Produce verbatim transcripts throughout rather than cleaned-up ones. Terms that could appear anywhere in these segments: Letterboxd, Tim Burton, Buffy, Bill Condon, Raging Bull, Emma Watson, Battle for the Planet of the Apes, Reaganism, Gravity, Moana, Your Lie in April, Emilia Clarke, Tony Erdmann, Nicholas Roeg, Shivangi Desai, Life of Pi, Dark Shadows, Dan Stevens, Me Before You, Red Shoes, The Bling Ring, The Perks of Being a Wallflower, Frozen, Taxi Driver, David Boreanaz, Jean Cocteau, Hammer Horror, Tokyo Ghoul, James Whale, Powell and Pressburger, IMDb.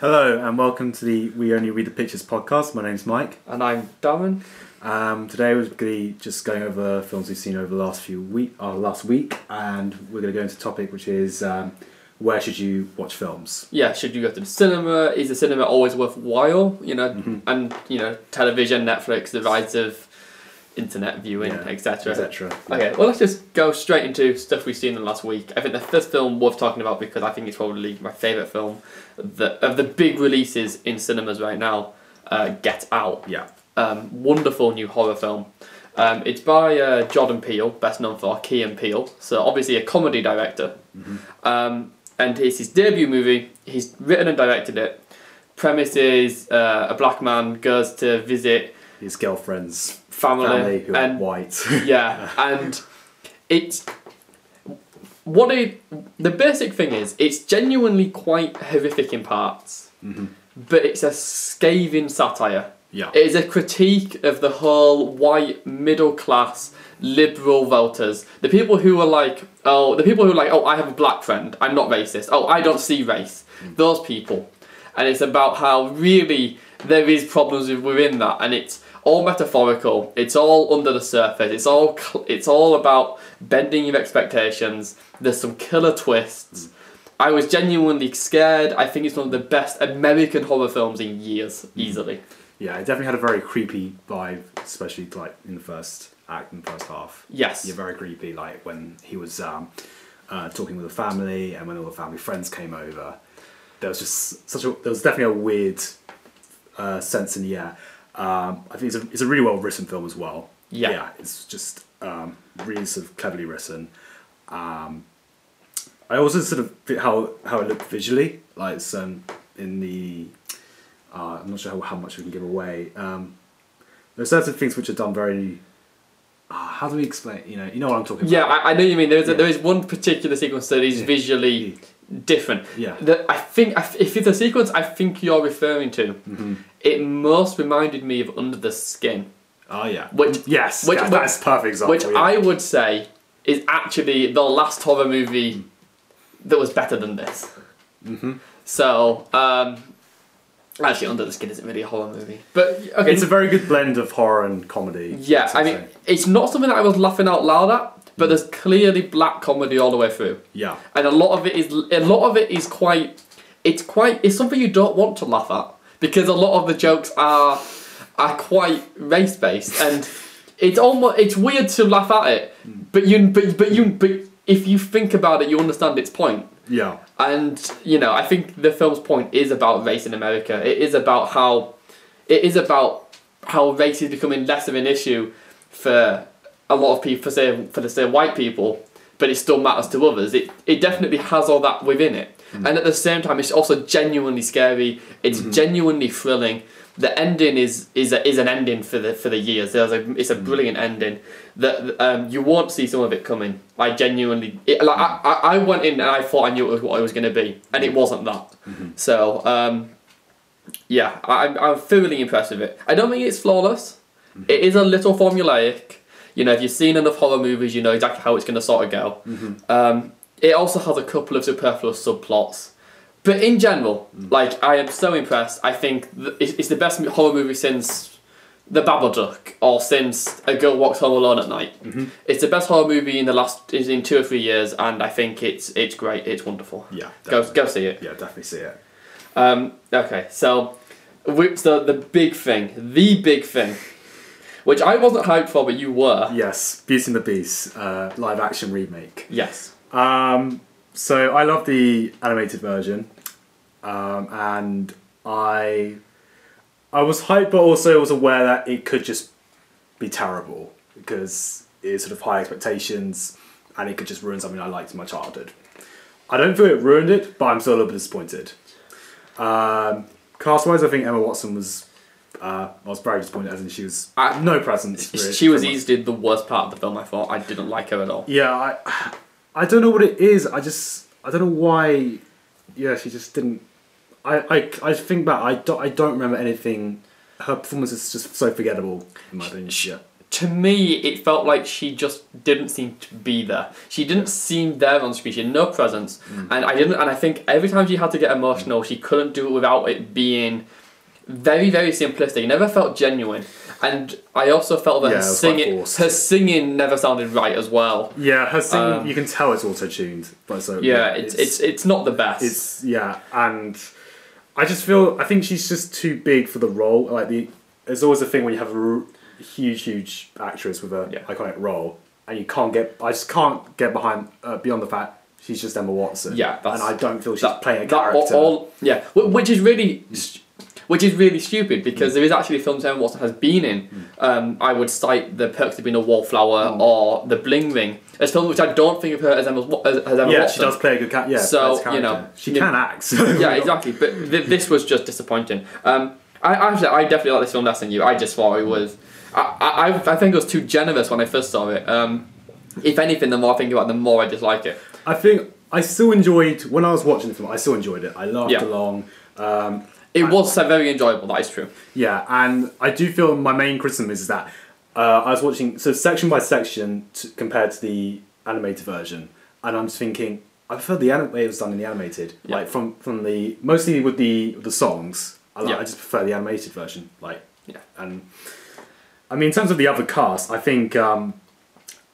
Hello and welcome to the We Only Read the Pictures podcast. My name's Mike. And I'm Darwin. Um, today we're going to just going over films we've seen over the last few week, or last week, and we're going to go into a topic which is um, where should you watch films? Yeah, should you go to the cinema? Is the cinema always worthwhile? You know, mm-hmm. and you know, television, Netflix, the rise of internet viewing, et cetera. Yeah, et cetera. Yeah. Okay, well let's just go straight into stuff we've seen in the last week. I think the first film worth talking about, because I think it's probably my favourite film that, of the big releases in cinemas right now, uh, Get Out. Yeah. Um, wonderful new horror film. Um, it's by uh, Jordan Peele, best known for Key and Peele, so obviously a comedy director. Mm-hmm. Um, and it's his debut movie. He's written and directed it. Premise is uh, a black man goes to visit his girlfriend's family, family who and, are white. Yeah, and it's what it the basic thing is. It's genuinely quite horrific in parts, mm-hmm. but it's a scathing satire. Yeah, it is a critique of the whole white middle class liberal voters, the people who are like, oh, the people who are like, oh, I have a black friend, I'm not racist. Oh, I don't see race. Mm-hmm. Those people, and it's about how really there is problems within that, and it's all metaphorical. It's all under the surface. It's all cl- it's all about bending your expectations. There's some killer twists. Mm. I was genuinely scared. I think it's one of the best American horror films in years, mm. easily. Yeah, it definitely had a very creepy vibe, especially like in the first act and first half. Yes, yeah, very creepy. Like when he was um, uh, talking with the family, and when all the family friends came over, there was just such a there was definitely a weird uh, sense in the air. Um, I think it's a, it's a really well written film as well. Yeah, yeah it's just um, really sort of cleverly written. Um, I also sort of how how it looked visually, like um, in the uh, I'm not sure how, how much we can give away. Um, there's certain things which are done very. Uh, how do we explain? You know, you know what I'm talking yeah, about. Yeah, I, I know what you mean. There's yeah. a, there is one particular sequence that is yeah. visually yeah. different. Yeah, that I think if it's a sequence I think you're referring to. Mm-hmm. It most reminded me of Under the Skin. Oh yeah. Which yes, which, yeah, that's perfect example. Which yeah. I would say is actually the last horror movie mm. that was better than this. Mm-hmm. So um, actually, Under the Skin isn't really a horror movie, but okay, it's a very good blend of horror and comedy. Yeah, I mean, say. It's not something that I was laughing out loud at, but mm. there's clearly black comedy all the way through. Yeah, and a lot of it is a lot of it is quite. It's quite. It's something you don't want to laugh at. Because a lot of the jokes are are quite race based, and it's almost it's weird to laugh at it, but you but but you but if you think about it, you understand its point. Yeah. And you know, I think the film's point is about race in America. It is about how it is about how race is becoming less of an issue for a lot of people, for say for the say white people, but it still matters to others. It it definitely has all that within it. Mm-hmm. And at the same time, it's also genuinely scary. It's mm-hmm. genuinely thrilling. The ending is is a, is an ending for the for the years. There's a it's a mm-hmm. brilliant ending that um, you won't see some of it coming. I genuinely it, like mm-hmm. I, I went in and I thought I knew it was what it was going to be, and it wasn't that. Mm-hmm. So um, yeah, I, I'm thoroughly impressed with it. I don't think it's flawless. Mm-hmm. It is a little formulaic. You know, if you've seen enough horror movies, you know exactly how it's going to sort of go. Mm-hmm. Um, It also has a couple of superfluous subplots. But in general, mm. like, I am so impressed. I think th- it's the best horror movie since The Babadook or since A Girl Walks Home Alone at Night. Mm-hmm. It's the best horror movie in the last, in two or three years, and I think it's it's great, it's wonderful. Yeah, definitely. Go go see it. Yeah, definitely see it. Um, okay, so, whips the, the big thing, the big thing, which I wasn't hyped for, but you were. Yes, Beauty and the Beast, uh, live action remake. Yes. Um, so I love the animated version, um, and I, I was hyped, but also was aware that it could just be terrible because it's sort of high expectations, and it could just ruin something I liked in my childhood. I don't feel it ruined it, but I'm still a little bit disappointed. Um, cast-wise, I think Emma Watson was. Uh, I was very disappointed, as in she was I, no presence. Really, she was easily the worst part of the film. I thought I didn't like her at all. Yeah. I... I don't know what it is. I just I don't know why. Yeah, she just didn't. I I, I think back. I don't I don't remember anything. Her performance is just so forgettable in my opinion. She, yeah. to me, it felt like she just didn't seem to be there. She didn't seem there on screen. She had no presence, mm. and I didn't. And I think every time she had to get emotional, she couldn't do it without it being very, very simplistic. It never felt genuine, and I also felt that yeah, her singing, her singing, never sounded right as well. Yeah, her singing. Um, you can tell it's auto tuned, but so yeah, it's, it's it's it's not the best. It's yeah, and I just feel I think she's just too big for the role. Like the, there's always a thing when you have a huge huge actress with a yeah. iconic role, and you can't get I just can't get behind uh, beyond the fact she's just Emma Watson, yeah that's, and I don't feel she's that, playing a character all, all, yeah which is really mm. which is really stupid, because mm. there is actually films Emma Watson has been in. mm. um, I would cite The Perks of Being a Wallflower mm. or The Bling Ring as films which I don't think of her as Emma, as, as Emma yeah, Watson. Yeah, she does play a good ca yeah, so, character, you know, she can act so yeah exactly but th this was just disappointing. um, I, actually, I definitely like this film less than you. I just thought it was I, I I think it was too generous when I first saw it. Um, if anything, the more I think about it, the more I dislike it. I think I still enjoyed, when I was watching the film, I still enjoyed it. I laughed yeah. along. Um, it was so very enjoyable, that is true. Yeah, and I do feel my main criticism is that uh, I was watching, so section by section to, compared to the animated version, and I'm just thinking, I prefer the way it was done in the animated. Yeah. Like from, from the, mostly with the, with the songs, I, like, yeah. I just prefer the animated version. Like, yeah. and... I mean, in terms of the other cast, I think um,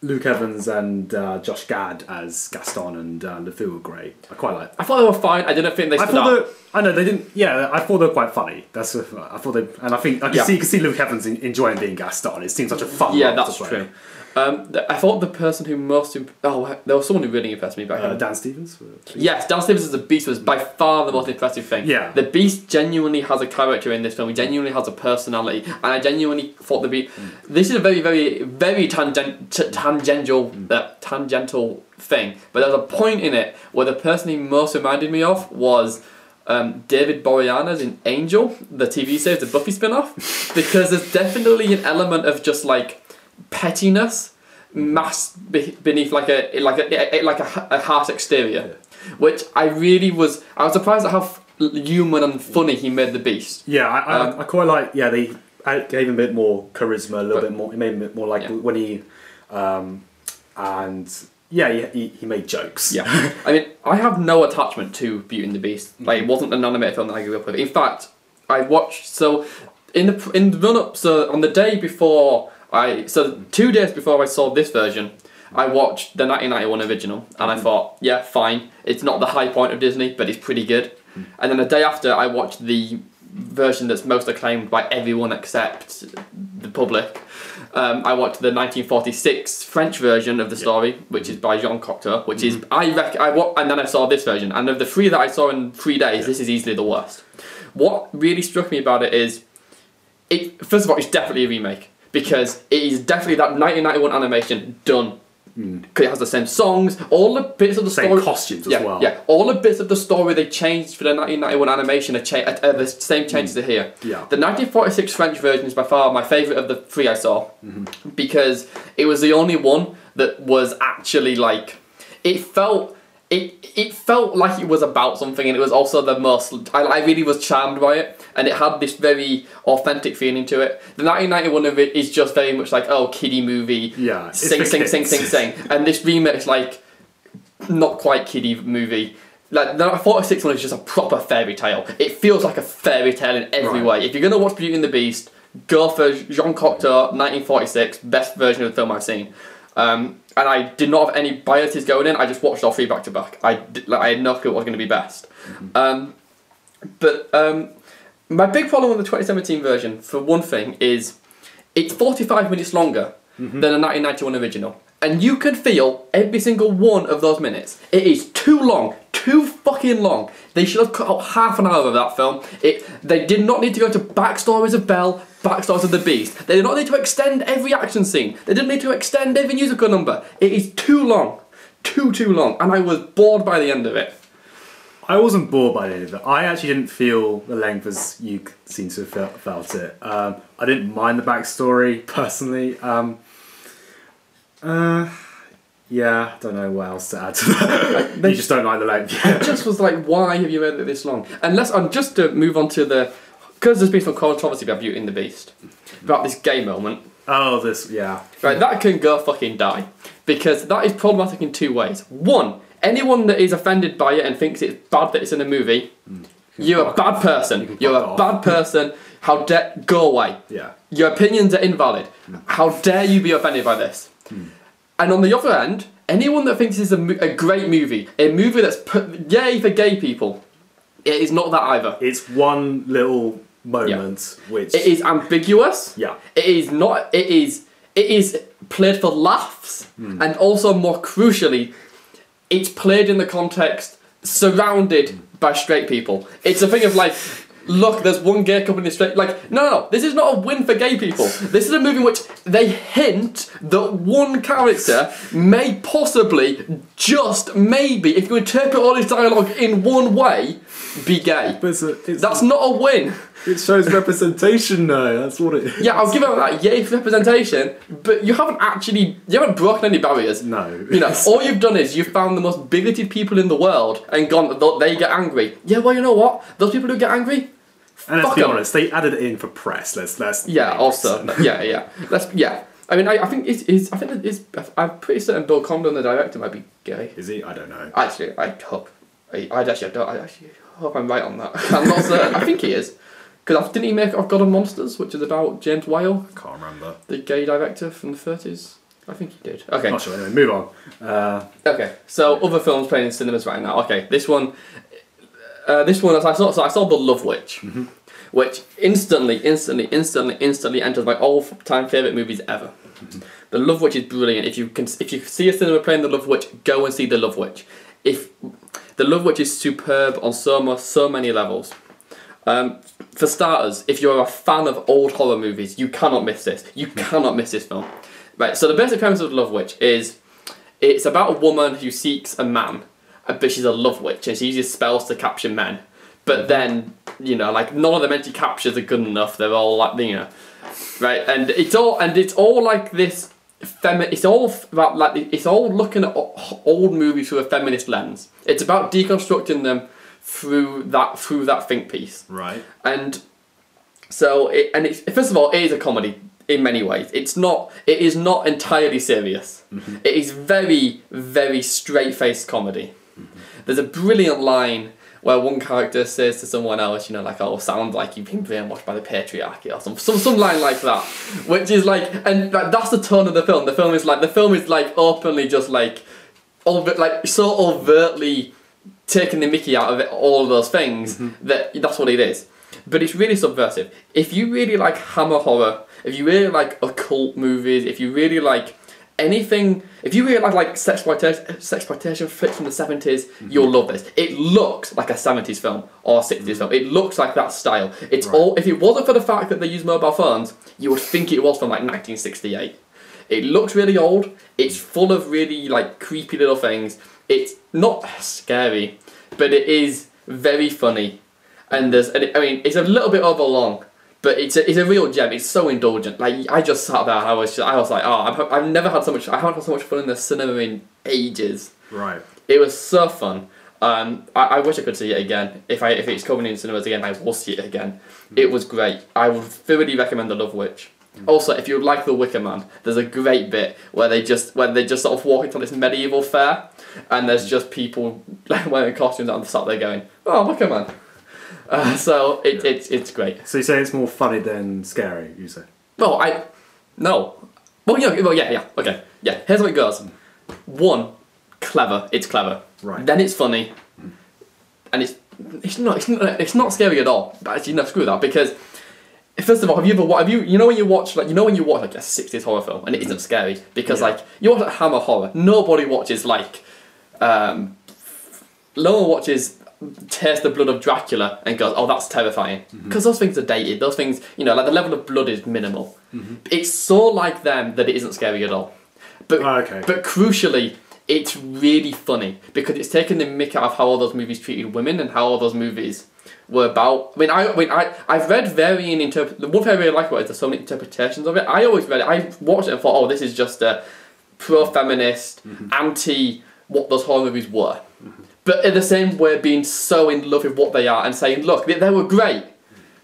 Luke Evans and uh, Josh Gad as Gaston and uh, LeFou were great. I quite like. I thought they were fine. I didn't think they stood out. I know they didn't. Yeah, I thought they were quite funny. That's what, I thought they, and I think I can yeah. see you can see Luke Evans in, enjoying being Gaston. It seems such a fun. Yeah, that's true. Um, I thought the person who most imp oh there was someone who really impressed me back then. Uh, Dan Stevens. Yes, Dan Stevens as the Beast was by far the most impressive thing. Yeah, the Beast genuinely has a character in this film. He genuinely has a personality, and I genuinely thought the Beast. Mm. This is a very, very, very tangent tangential mm. uh, tangential thing, but there's a point in it where the person he most reminded me of was. Um, David Boreanaz in Angel, the T V series, the Buffy spin-off, because there's definitely an element of just like pettiness masked beneath like a like a like a, a harsh exterior, which I really was. I was surprised at how human and funny he made the Beast. Yeah, I, I, um, I quite like. Yeah, they gave him a bit more charisma, a little but, bit more. It made him a bit more like yeah. when he um, and. Yeah, he, he made jokes. Yeah, I mean, I have no attachment to Beauty and the Beast. Like, it wasn't an animated film that I grew up with. In fact, I watched so in the in the run up. So on the day before I, so two days before I saw this version, I watched the nineteen ninety-one original, and mm-hmm. I thought, yeah, fine. It's not the high point of Disney, but it's pretty good. Mm-hmm. And then the day after, I watched the version that's most acclaimed by everyone except the public. Um, I watched the nineteen forty-six French version of the story, yeah. which is by Jean Cocteau, which mm-hmm. is I rec I wa and then I saw this version, and of the three that I saw in three days, yeah. this is easily the worst. What really struck me about it is, it first of all, it's definitely a remake because it is definitely that nineteen ninety-one animation done. Because it has the same songs, all the bits of the same story, costumes as yeah, well. Yeah, all the bits of the story they changed for the nineteen ninety-one animation are, cha are the same changes mm. are here. Yeah. The nineteen forty-six French version is by far my favourite of the three I saw mm-hmm. because it was the only one that was actually like it felt it it felt like it was about something, and it was also the most I, I really was charmed by it, and it had this very authentic feeling to it. The nineteen ninety-one of it is just very much like, oh, kiddie movie, yeah, sing, sing, sing, sing, sing, and this remake's like, not quite kiddie movie. Like, the forty-six one is just a proper fairy tale. It feels like a fairy tale in every right. way. If you're going to watch Beauty and the Beast, go for Jean Cocteau, nineteen forty-six, best version of the film I've seen. Um, and I did not have any biases going in, I just watched all three back to back. I, did, like, I had no clue what was going to be best. Mm-hmm. um, but... Um, My big problem with the twenty seventeen version, for one thing, is it's forty-five minutes longer mm-hmm. than a nineteen ninety-one original. And you can feel every single one of those minutes. It is too long. Too fucking long. They should have cut out half an hour of that film. It, they did not need to go to backstories of Belle, backstories of the Beast. They did not need to extend every action scene. They didn't need to extend every musical number. It is too long. Too, too long. And I was bored by the end of it. I wasn't bored by any of it. I actually didn't feel the length as you seem to have felt it. Um, I didn't mind the backstory, personally. Um, uh, yeah, I don't know what else to add to that. You just don't like the length. I just was like, why have you made it this long? Unless, I'm um, just to move on to the... Because there's been some controversy about Beauty and the Beast, about this gay moment. Oh, this, yeah. Right, that can go fucking die. Because that is problematic in two ways. One, anyone that is offended by it and thinks it's bad that it's in a movie, mm. you're a bad person. You're a bad person. How dare... Go away. Yeah. Your opinions are invalid. Mm. How dare you be offended by this? Mm. And on the other end, anyone that thinks this is a, mo a great movie, a movie that's put... Yay for gay people. It is not that either. It's one little... moment, yeah. which it is ambiguous. Yeah, it is not. It is. It is played for laughs, mm. and also more crucially, it's played in the context surrounded mm. by straight people. It's a thing of like, look, there's one gay couple in the straight. Like, no, no, no, this is not a win for gay people. This is a movie in which they hint that one character may possibly, just maybe, if you interpret all his dialogue in one way, be gay. But it's a, it's That's not a win. It shows representation though, that's what it is. Yeah, I'll give it that, yay for representation, but you haven't actually, you haven't broken any barriers. No. You know, all you've done is you've found the most bigoted people in the world and gone, they get angry. Yeah, well, you know what? Those people who get angry, and let's be em. honest, they added it in for press. Let's, let's yeah, also, yeah, yeah. Let's, yeah. I mean, I, I think it's, it's, I think it's, I'm pretty certain Bill Condon, the director, might be gay. Is he? I don't know. Actually, I hope, I, I actually, I, don't, I actually hope I'm right on that. I'm not certain, I think he is. Because didn't he make I've Got a Monsters, which is about James Whale? I can't remember. The gay director from the thirties? I think he did. Okay. Not sure, anyway, move on. Uh, okay, so yeah. Other films playing in cinemas right now. Okay, this one, uh, this one, as I saw, so I saw The Love Witch, mm-hmm. which instantly, instantly, instantly, instantly enters my all-time favourite movies ever. Mm-hmm. The Love Witch is brilliant. If you can, if you see a cinema playing The Love Witch, go and see The Love Witch. If The Love Witch is superb on so much, so many levels. Um, for starters, if you're a fan of old horror movies, you cannot miss this. You cannot miss this film. Right, so the basic premise of Love Witch is it's about a woman who seeks a man, but she's a love witch, and she uses spells to capture men. But then, you know, like, none of the men she captures are good enough. They're all like, you know, right, and it's all, and it's all like this, femi it's all about, like, it's all looking at old movies through a feminist lens. It's about deconstructing them through that through that think piece, right? And so it, and it's, first of all, it is a comedy in many ways. It's not it is not entirely serious. Mm-hmm. It is very very straight-faced comedy. Mm-hmm. There's a brilliant line where one character says to someone else, you know, like, oh, sounds like you've been brainwashed by the patriarchy or some some some line like that, which is like, and like, that's the tone of the film. The film is like the film is like openly just like all but like so overtly taking the mickey out of it, all of those things, mm-hmm. that that's what it is. But it's really subversive. If you really like Hammer Horror, if you really like occult movies, if you really like anything, if you really like, like sexploitation, sexploitation flicks from the seventies, mm-hmm. you'll love this. It looks like a seventies film or a sixties mm-hmm. film. It looks like that style. It's right. all, if it wasn't for the fact that they use mobile phones, you would think it was from like nineteen sixty-eight. It looks really old. It's full of really like creepy little things. It's not scary, but it is very funny, and there's, and it, I mean, it's a little bit overlong, but it's a, it's a real gem. It's so indulgent. Like, I just sat there and I was just, I was like, oh, I've, I've never had so much, I haven't had so much fun in the cinema in ages. Right. It was so fun. Um, I, I wish I could see it again. If I if it's coming in cinemas again, I will see it again. Mm. It was great. I would thoroughly recommend The Love Witch. Also, if you like The Wicker Man, there's a great bit where they just where they just sort of walk into this medieval fair, and there's just people wearing costumes on the side there going, "Oh, Wicker Man!" Uh, so it, yeah. it's it's great. So you say it's more funny than scary, you say? No, I no. Well, yeah, well, yeah, yeah. Okay, yeah. Here's how it goes. One, clever. It's clever. Right. Then it's funny, mm. and it's it's not it's not it's not scary at all. Actually, no, screw that, because. First of all, have you ever have you you know when you watch like you know when you watch like a sixties horror film and it isn't scary because yeah. like you watch like Hammer Horror, nobody watches like um no one watches Taste the Blood of Dracula and goes, oh, that's terrifying, because mm-hmm. those things are dated, those things, you know, like the level of blood is minimal. Mm-hmm. It's so like them that it isn't scary at all, but oh, okay. but crucially it's really funny because it's taken the mick out of how all those movies treated women and how all those movies were about. I mean, I, I mean, I, I've read varying interpretations. The one thing I really like about it is there's so many interpretations of it. I always read it. I watched it and thought, oh, this is just a pro-feminist, mm-hmm. anti what those horror movies were. Mm-hmm. But in the same way, being so in love with what they are and saying, look, they, they were great,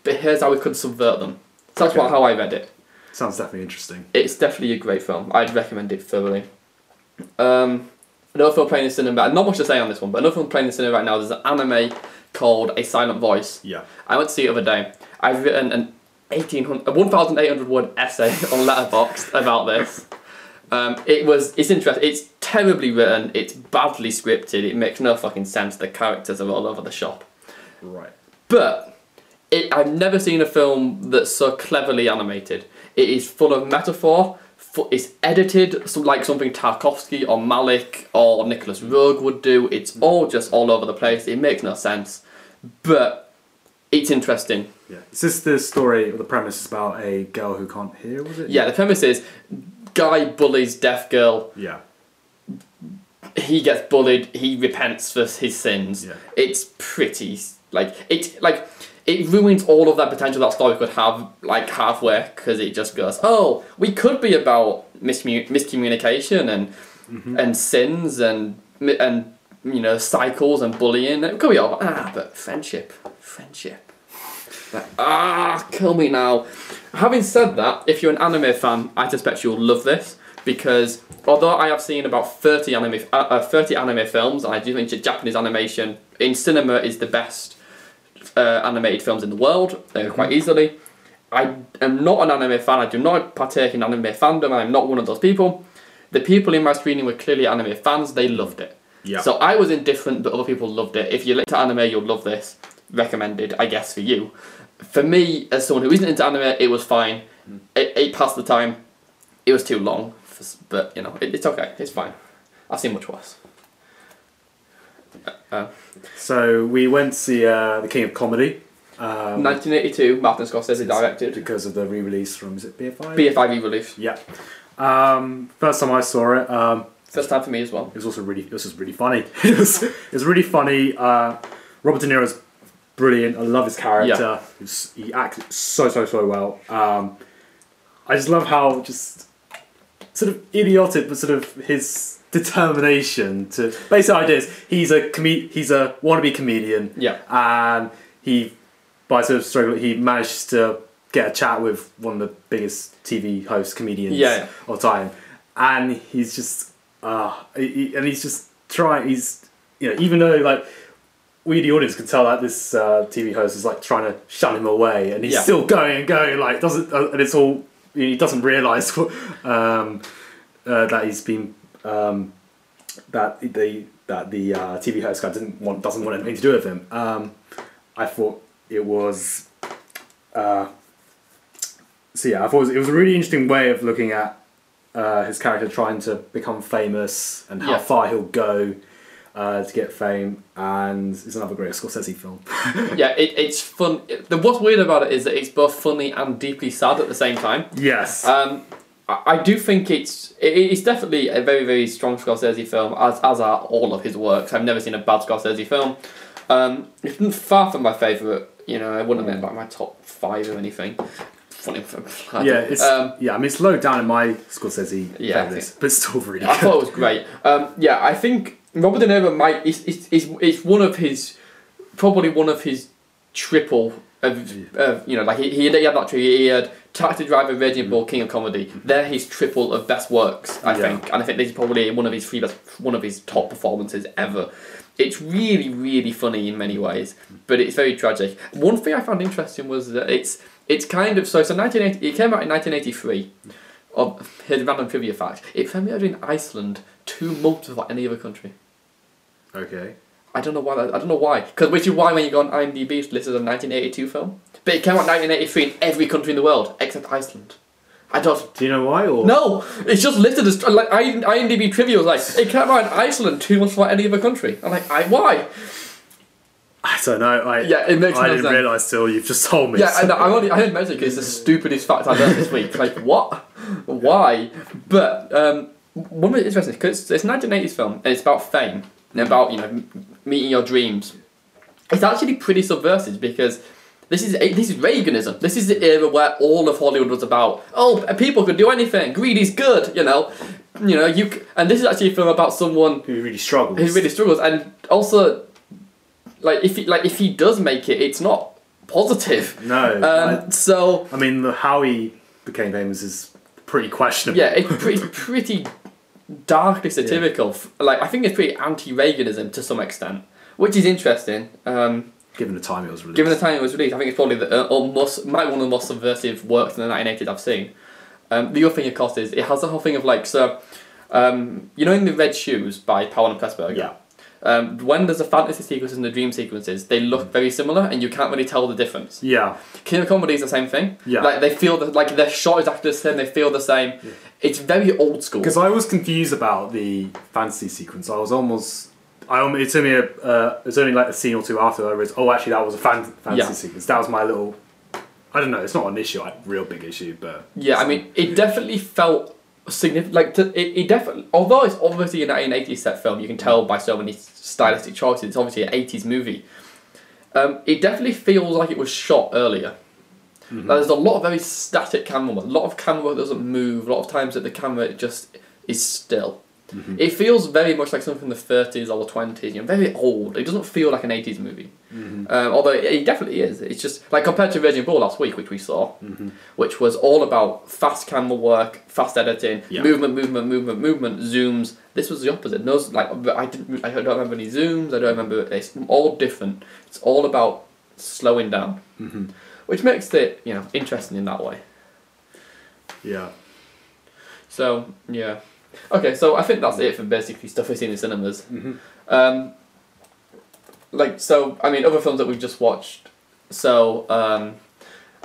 but here's how we could subvert them. So that's okay. what, how I read it. Sounds definitely interesting. It's definitely a great film. I'd recommend it thoroughly. Um, another film playing in cinema, not much to say on this one, but another film playing in cinema right now, there's an anime called A Silent Voice. Yeah. I went to see it the other day. I've written an eighteen hundred, a eighteen hundred word essay on Letterboxd about this. Um, it was, it's interesting, it's terribly written, it's badly scripted, it makes no fucking sense, the characters are all over the shop. Right. But, it, I've never seen a film that's so cleverly animated. It is full of metaphor, it's edited some, like something Tarkovsky or Malick or Nicholas Roeg would do. It's all just all over the place. It makes no sense, but it's interesting. Yeah. Is this the story, or the premise about a girl who can't hear, was it? Yeah, the premise is guy bullies deaf girl. Yeah. He gets bullied, he repents for his sins. Yeah. It's pretty, like, it's like... It ruins all of that potential that story could have, like, halfway, because it just goes, oh, we could be about miscommun miscommunication and mm-hmm. and sins and, and you know, cycles and bullying. It could be all, ah, but friendship, friendship. Like, ah, kill me now. Having said that, if you're an anime fan, I suspect you'll love this, because although I have seen about thirty anime, uh, thirty anime films, and I do think Japanese animation in cinema is the best Uh, animated films in the world uh, quite easily. I am not an anime fan, I do not partake in anime fandom, I'm not one of those people. The people in my screening were clearly anime fans, they loved it. Yeah. So I was indifferent, but other people loved it. If you're into anime, you'll love this. Recommended, I guess, for you. For me, as someone who isn't into anime, it was fine. Mm. It, it passed the time. It was too long, for, but you know, it, it's okay, it's fine. I've seen much worse. Uh, so we went to see uh, The King of Comedy. Um, nineteen eighty-two, Martin Scorsese directed. Because of the re-release from, is it B F I? B F I re-release. Yeah. Um, first time I saw it. Um, first time for me as well. It was also really, it was just really funny. it, was, it was really funny. Uh, Robert De Niro's brilliant. I love his character. Yeah. He, was, he acted so, so, so well. Um, I just love how just sort of idiotic, but sort of his... determination to basic ideas. He's a com he's a wannabe comedian. Yeah. And he, by sort of struggle, he managed to get a chat with one of the biggest T V host comedians yeah, yeah. of time. And he's just uh he, and he's just trying. He's, you know, even though, like, we the audience can tell that this uh, T V host is like trying to shun him away, and he's yeah. still going and going. Like doesn't uh, and it's all, he doesn't realise um, uh, that he's been. Um, that the that the uh, T V host guy didn't want doesn't want anything to do with him. Um, I thought it was. Uh, so yeah, I thought it was, it was a really interesting way of looking at uh, his character trying to become famous and how yeah. far he'll go uh, to get fame. And it's another great Scorsese film. yeah, it, it's fun. The what's weird about it is that it's both funny and deeply sad at the same time. Yes. Um, I do think it's it's definitely a very, very strong Scorsese film, as as are all of his works. I've never seen a bad Scorsese film. Um, it's far from my favourite. You know, I wouldn't have been like my top five or anything. Funny film. Yeah, it's um, yeah. I mean, it's low down in my Scorsese yeah, list, but still really good. I thought it was great. Um, yeah, I think Robert De Niro might is is is one of his probably one of his triple. Of, of, you know, like he, he had that tree, he had Taxi Driver, Raging Bull, King of Comedy. They're his triple of best works, I yeah. think, and I think this is probably one of his three best, one of his top performances ever. It's really, really funny in many ways, but it's very tragic. One thing I found interesting was that it's it's kind of so. So nineteen eighty, it came out in nineteen eighty-three. Of here's a random trivia fact: it premiered in Iceland two months before any other country. Okay. I don't know why. That, I don't know why. Because which is why when you go on IMDb, it's listed as a nineteen eighty-two film, but it came out nineteen eighty-three in every country in the world except Iceland. I don't. Do you know why? Or no, it's just listed as like IMDb trivia was like it came out in Iceland two months before any other country. I'm like, I why? I don't know. I yeah, it makes I no didn't sense. Realise till you've just told me. Yeah, so. I know, I only I didn't mention because it's the stupidest fact I've heard this week. Like what? Why? But um, one was interesting because it's a nineteen eighties film and it's about fame. About, you know, meeting your dreams. It's actually pretty subversive because this is this is Reaganism. This is the era where all of Hollywood was about, oh, people could do anything. Greed is good, you know. You know, you c and this is actually a film about someone who really struggles. Who really struggles, and also, like if he, like if he does make it, it's not positive. No. Um, I, so I mean, the, how he became famous is pretty questionable. Yeah, it's pretty, pretty darkly satirical. Yeah. Like, I think it's pretty anti-Reaganism to some extent, which is interesting. Um, given the time it was released. Given the time it was released, I think it's probably the, uh, or most, might be one of the most subversive works in the nineteen eighties I've seen. Um, the other thing, of course, is it has the whole thing of, like, so, um, you know in The Red Shoes by Powell and Pressburger? Yeah. Um, when there's a fantasy sequence and the dream sequences, they look very similar, and you can't really tell the difference. Yeah, King of Comedy is the same thing. Yeah, like they feel the, like their shot is actually the same. They feel the same. Yeah. It's very old school. Because I was confused about the fantasy sequence. I was almost, I it's only a, uh, it's only like a scene or two after I realized, oh, actually that was a fan fantasy yeah. sequence. That was my little, I don't know. It's not an issue, like real big issue, but yeah, I mean, it definitely felt. Significant, like to, it, it definitely. Although it's obviously a nineteen eighties set film, you can tell by so many stylistic choices. It's obviously an eighties movie. Um, it definitely feels like it was shot earlier. Mm-hmm. Like, there's a lot of very static camera, a lot of camera that doesn't move. A lot of times that the camera just is still. Mm-hmm. It feels very much like something from the thirties or the twenties. You know, very old. It doesn't feel like an eighties movie. Mm-hmm. um, although it, it definitely is. It's just like compared to Virgin Bull last week, which we saw, mm-hmm. which was all about fast camera work, fast editing, yeah. movement, movement, movement, movement, zooms. This was the opposite. No, like I didn't. I don't remember any zooms. I don't remember. It's all different. It's all about slowing down, mm-hmm. which makes it, you know, interesting in that way. Yeah. So yeah. Okay, so I think that's it for basically stuff we've seen in cinemas. Mm-hmm. um, like, so, I mean, other films that we've just watched. So, um,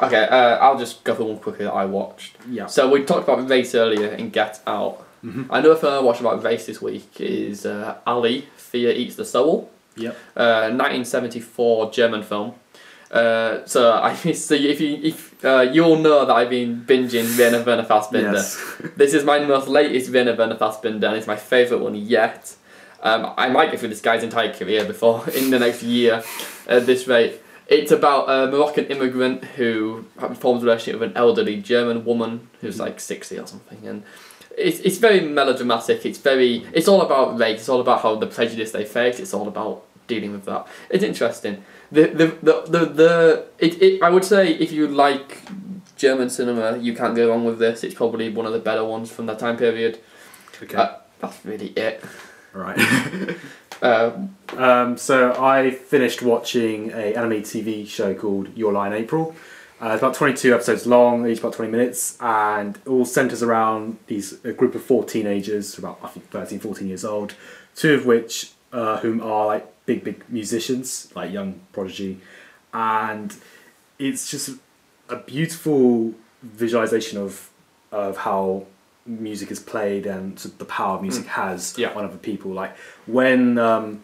okay, uh, I'll just go through one quickly that I watched. Yeah. So we talked about race earlier in Get Out. Mm-hmm. Another film I watched about race this week is uh, Ali, Fear Eats the Soul. Yep. Uh, nineteen seventy-four German film. Uh, so I so if you if uh, you all know that I've been binging Rainer Werner Fassbinder. Yes. This is my most latest Rainer Werner Fassbinder, and it's my favourite one yet. Um, I might get through this guy's entire career before in the next year. At this rate, it's about a Moroccan immigrant who forms a relationship with an elderly German woman who's mm-hmm. like sixty or something, and it's it's very melodramatic. It's very it's all about race. It's all about how the prejudice they face. It's all about dealing with that. It's interesting. The the the the, the it, it I would say if you like German cinema, you can't go wrong with this. It's probably one of the better ones from that time period. Okay, uh, that's really it. All right. um, um. So I finished watching a anime T V show called Your Lie in April. Uh, it's about twenty-two episodes long, each about twenty minutes, and it all centres around these a group of four teenagers, about I think thirteen, fourteen years old, two of which uh, whom are like. big, big musicians, like young prodigy. And it's just a beautiful visualization of of how music is played and the power music mm. has yeah. on other people. Like when um,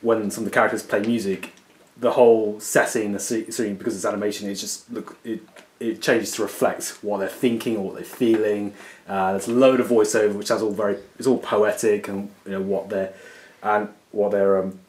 when some of the characters play music, the whole setting, the scene, because it's animation, it's just look it it changes to reflect what they're thinking or what they're feeling. Uh, there's a load of voiceover, which has all very it's all poetic and you know what they're and what they're um.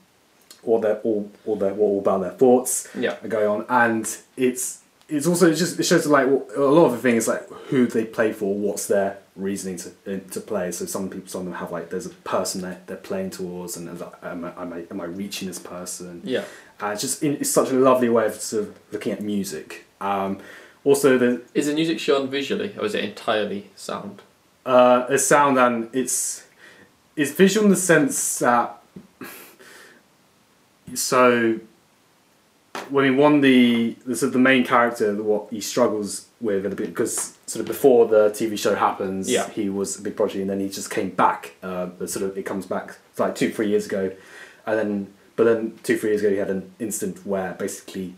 Or they're all, or they're all about their thoughts yeah. are going on, and it's it's also it's just it shows like well, a lot of the thing is like who they play for, what's their reasoning to to play. So some people, some of them have like there's a person they're they're playing towards, and like, am I am I am I reaching this person? Yeah, and it's just it's such a lovely way of sort of looking at music. Um, also, the is the music shown visually or is it entirely sound? Uh, it's sound and it's it's visual in the sense that. So, when we won the the, sort of the main character, what he struggles with, and because sort of before the T V show happens, yeah. he was a big project, and then he just came back. Uh, sort of, it comes back like two, three years ago, and then but then two, three years ago, he had an incident where basically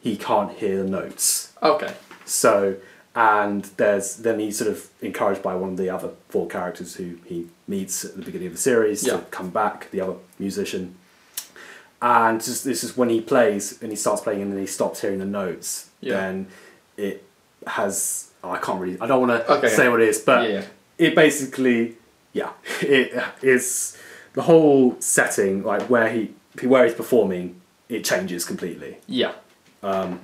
he can't hear the notes. Okay. So and there's then he's sort of encouraged by one of the other four characters who he meets at the beginning of the series yeah. to come back, the other musician. And just, this is when he plays and he starts playing and then he stops hearing the notes. Yeah. Then it has. Oh, I can't really. I don't want to okay, say yeah. what it is, but yeah, yeah. it basically, yeah, it is the whole setting like where he where he's performing. It changes completely. Yeah. Um.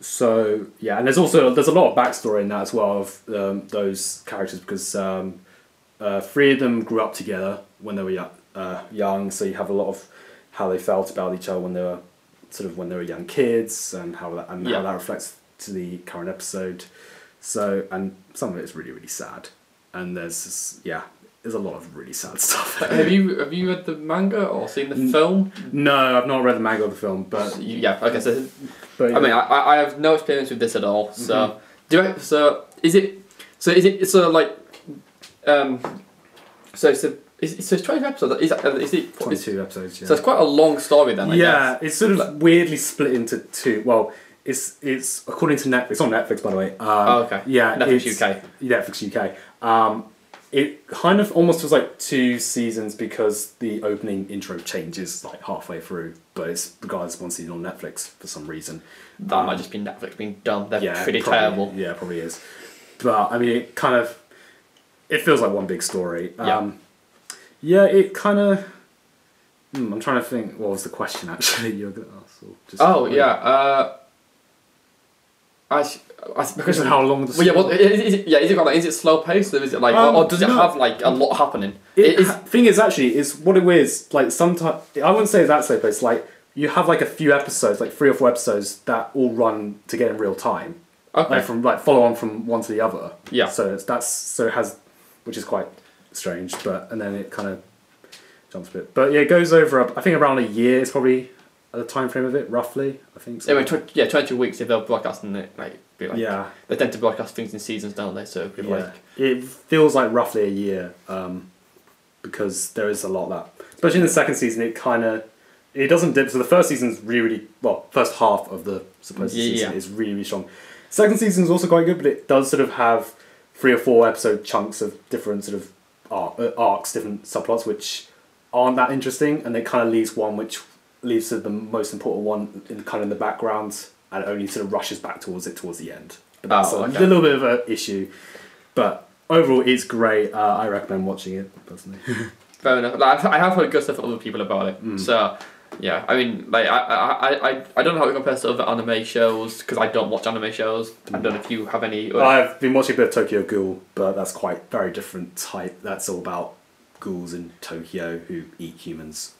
So yeah, and there's also there's a lot of backstory in that as well of um, those characters because um, uh, three of them grew up together when they were uh, young. So you have a lot of how they felt about each other when they were, sort of when they were young kids, and how that and yeah. how that reflects to the current episode. So, and some of it's really, really sad. And there's, this, yeah, there's a lot of really sad stuff. Have you have you read the manga or seen the N- film? No, I've not read the manga or the film, but you, yeah, okay. So, but, yeah. I mean, I I have no experience with this at all. So, mm-hmm. do I, so is it so is it so like um so it's a. Is, so it's twenty-two episodes. Is, that, is it twenty-two episodes? Yeah. So it's quite a long story then. I yeah, guess. It's sort of weirdly split into two. Well, it's it's according to Netflix. It's on Netflix, by the way. Um, oh, okay. Yeah, Netflix U K. Netflix U K. Um, it kind of almost was like two seasons because the opening intro changes like halfway through, but it's regarded as one season on Netflix for some reason. That um, might just be Netflix being dumb. They're yeah, pretty probably, terrible. Yeah, probably is. But I mean, it kind of it feels like one big story. Um, yeah. Yeah, it kind of... Hmm, I'm trying to think... What was the question, actually, you were going to ask? Or just oh, yeah. Uh, I, I, because of how long the story well, yeah, well, is, is, it, yeah, is it like, is it slow-paced, or is it like... Um, or, or does it no, have, like, a lot happening? It, it, ha- thing is, actually, is what it is, like, sometimes... I wouldn't say that slow-paced. Like, you have, like, a few episodes, like, three or four episodes that all run together in real time. Okay. Like, from, like, follow on from one to the other. Yeah. So it's, that's... So it has... Which is quite... strange, but and then it kind of jumps a bit, but yeah, it goes over up I think around a year is probably the time frame of it, roughly. I think so. Anyway, tw- yeah twenty-two weeks if they're broadcasting it, like, be like yeah they tend to broadcast things in seasons, don't they? So yeah. like it feels like roughly a year, um because there is a lot of that, especially in the second season. It kind of it doesn't dip. So the first season's really really well first half of the supposed yeah, season yeah. is really really strong. Second season's also quite good, but it does sort of have three or four episode chunks of different sort of arcs, different subplots, which aren't that interesting, and it kind of leaves one which leaves to the most important one in kind of in the background, and only sort of rushes back towards it towards the end. But that's oh, a okay. little bit of an issue, but overall it's great. Uh, I recommend watching it personally. Fair enough. Like, I have heard good stuff from other people about it, mm. so yeah. I mean, like I, I, I, I don't know how it compares to other anime shows because I don't watch anime shows. Mm. I don't know if you have any. Or... I've been watching a bit of Tokyo Ghoul, but that's quite very different type. That's all about ghouls in Tokyo who eat humans.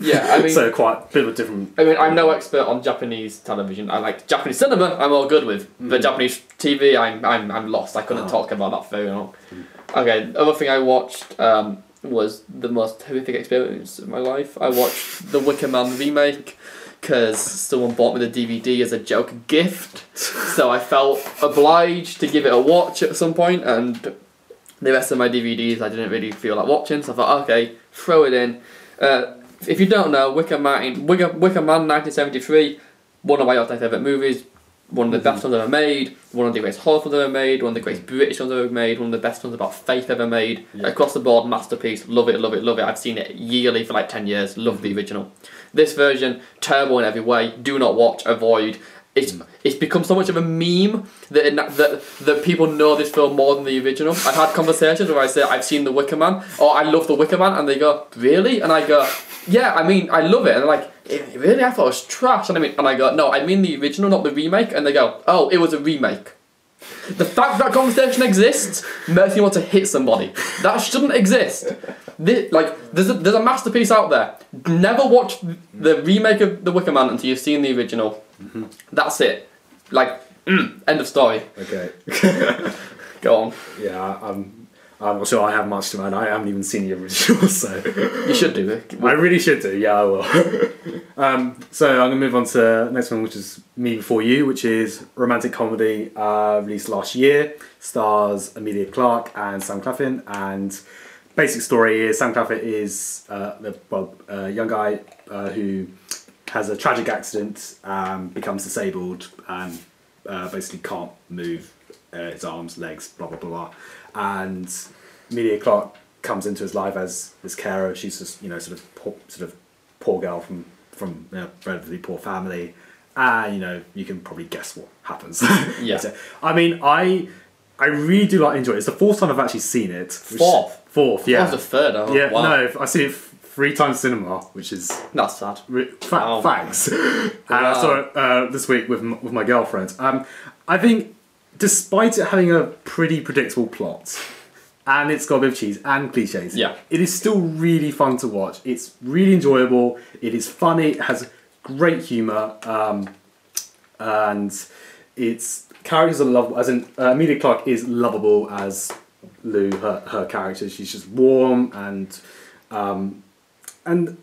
Yeah, I mean, so quite a bit of a different. I mean, I'm no expert on Japanese television. I like Japanese cinema. I'm all good with, mm. but Japanese T V, I'm, I'm, I'm lost. I couldn't oh. talk about that very long. Mm. Okay, the other thing I watched. Um, was the most horrific experience of my life. I watched The Wicker Man remake because someone bought me the D V D as a joke gift, so I felt obliged to give it a watch at some point, and the rest of my D V Ds I didn't really feel like watching, so I thought, okay, throw it in. Uh, if you don't know, Wicker Man, Wicker, Wicker Man nineteen seventy-three, one of my all-time favourite movies, one of the mm-hmm. best ones ever made, one of the greatest horror films ever made, one of the greatest British ones ever made, one of the best ones about faith ever made. Yeah. Across the board, masterpiece. Love it, love it, love it. I've seen it yearly for like ten years. Love mm-hmm. the original. This version, terrible in every way. Do not watch, avoid. It's mm. it's become so much of a meme that, it, that that people know this film more than the original. I've had conversations where I say, I've seen The Wicker Man, or I love The Wicker Man, and they go, really? And I go, yeah, I mean, I love it. And they're like, it really? I thought it was trash. And I mean, and I go, no, I mean the original, not the remake. And they go, oh, it was a remake. The fact that conversation exists makes me want to hit somebody. That shouldn't exist. This, like, there's a, there's a masterpiece out there. Never watch the remake of The Wicker Man until you've seen the original. Mm-hmm. That's it. Like, mm, end of story. Okay. Go on. Yeah, I'm, I'm not sure I have much to add. I haven't even seen the original, so... You should do it. I really should do. Yeah, I will. um, so I'm going to move on to the next one, which is Me Before You, which is romantic comedy uh, released last year. Stars Emilia Clarke and Sam Claflin, and... Basic story is Sam Claflin is uh, the well, uh, young guy uh, who has a tragic accident, um, becomes disabled, and uh, basically can't move uh, his arms, legs, blah blah blah. And Emilia Clarke comes into his life as his carer. She's just you know sort of poor, sort of poor girl from from you know, relatively poor family, and you know you can probably guess what happens. yeah, so, I mean I I really do like enjoy it. It's the fourth time I've actually seen it. Fourth. Fourth, yeah. That was a third, oh, yeah, wow. No, I've seen it f- three times cinema, which is... That's sad. Re- fa- oh. Thanks. Wow. And I saw it uh, this week with m- with my girlfriend. Um, I think, despite it having a pretty predictable plot, and it's got a bit of cheese and cliches, yeah. it is still really fun to watch. It's really enjoyable, it is funny, it has great humour, um, and it's characters are lovable, as in uh, Emilia Clarke is lovable as Lou, her, her character. She's just warm and um, and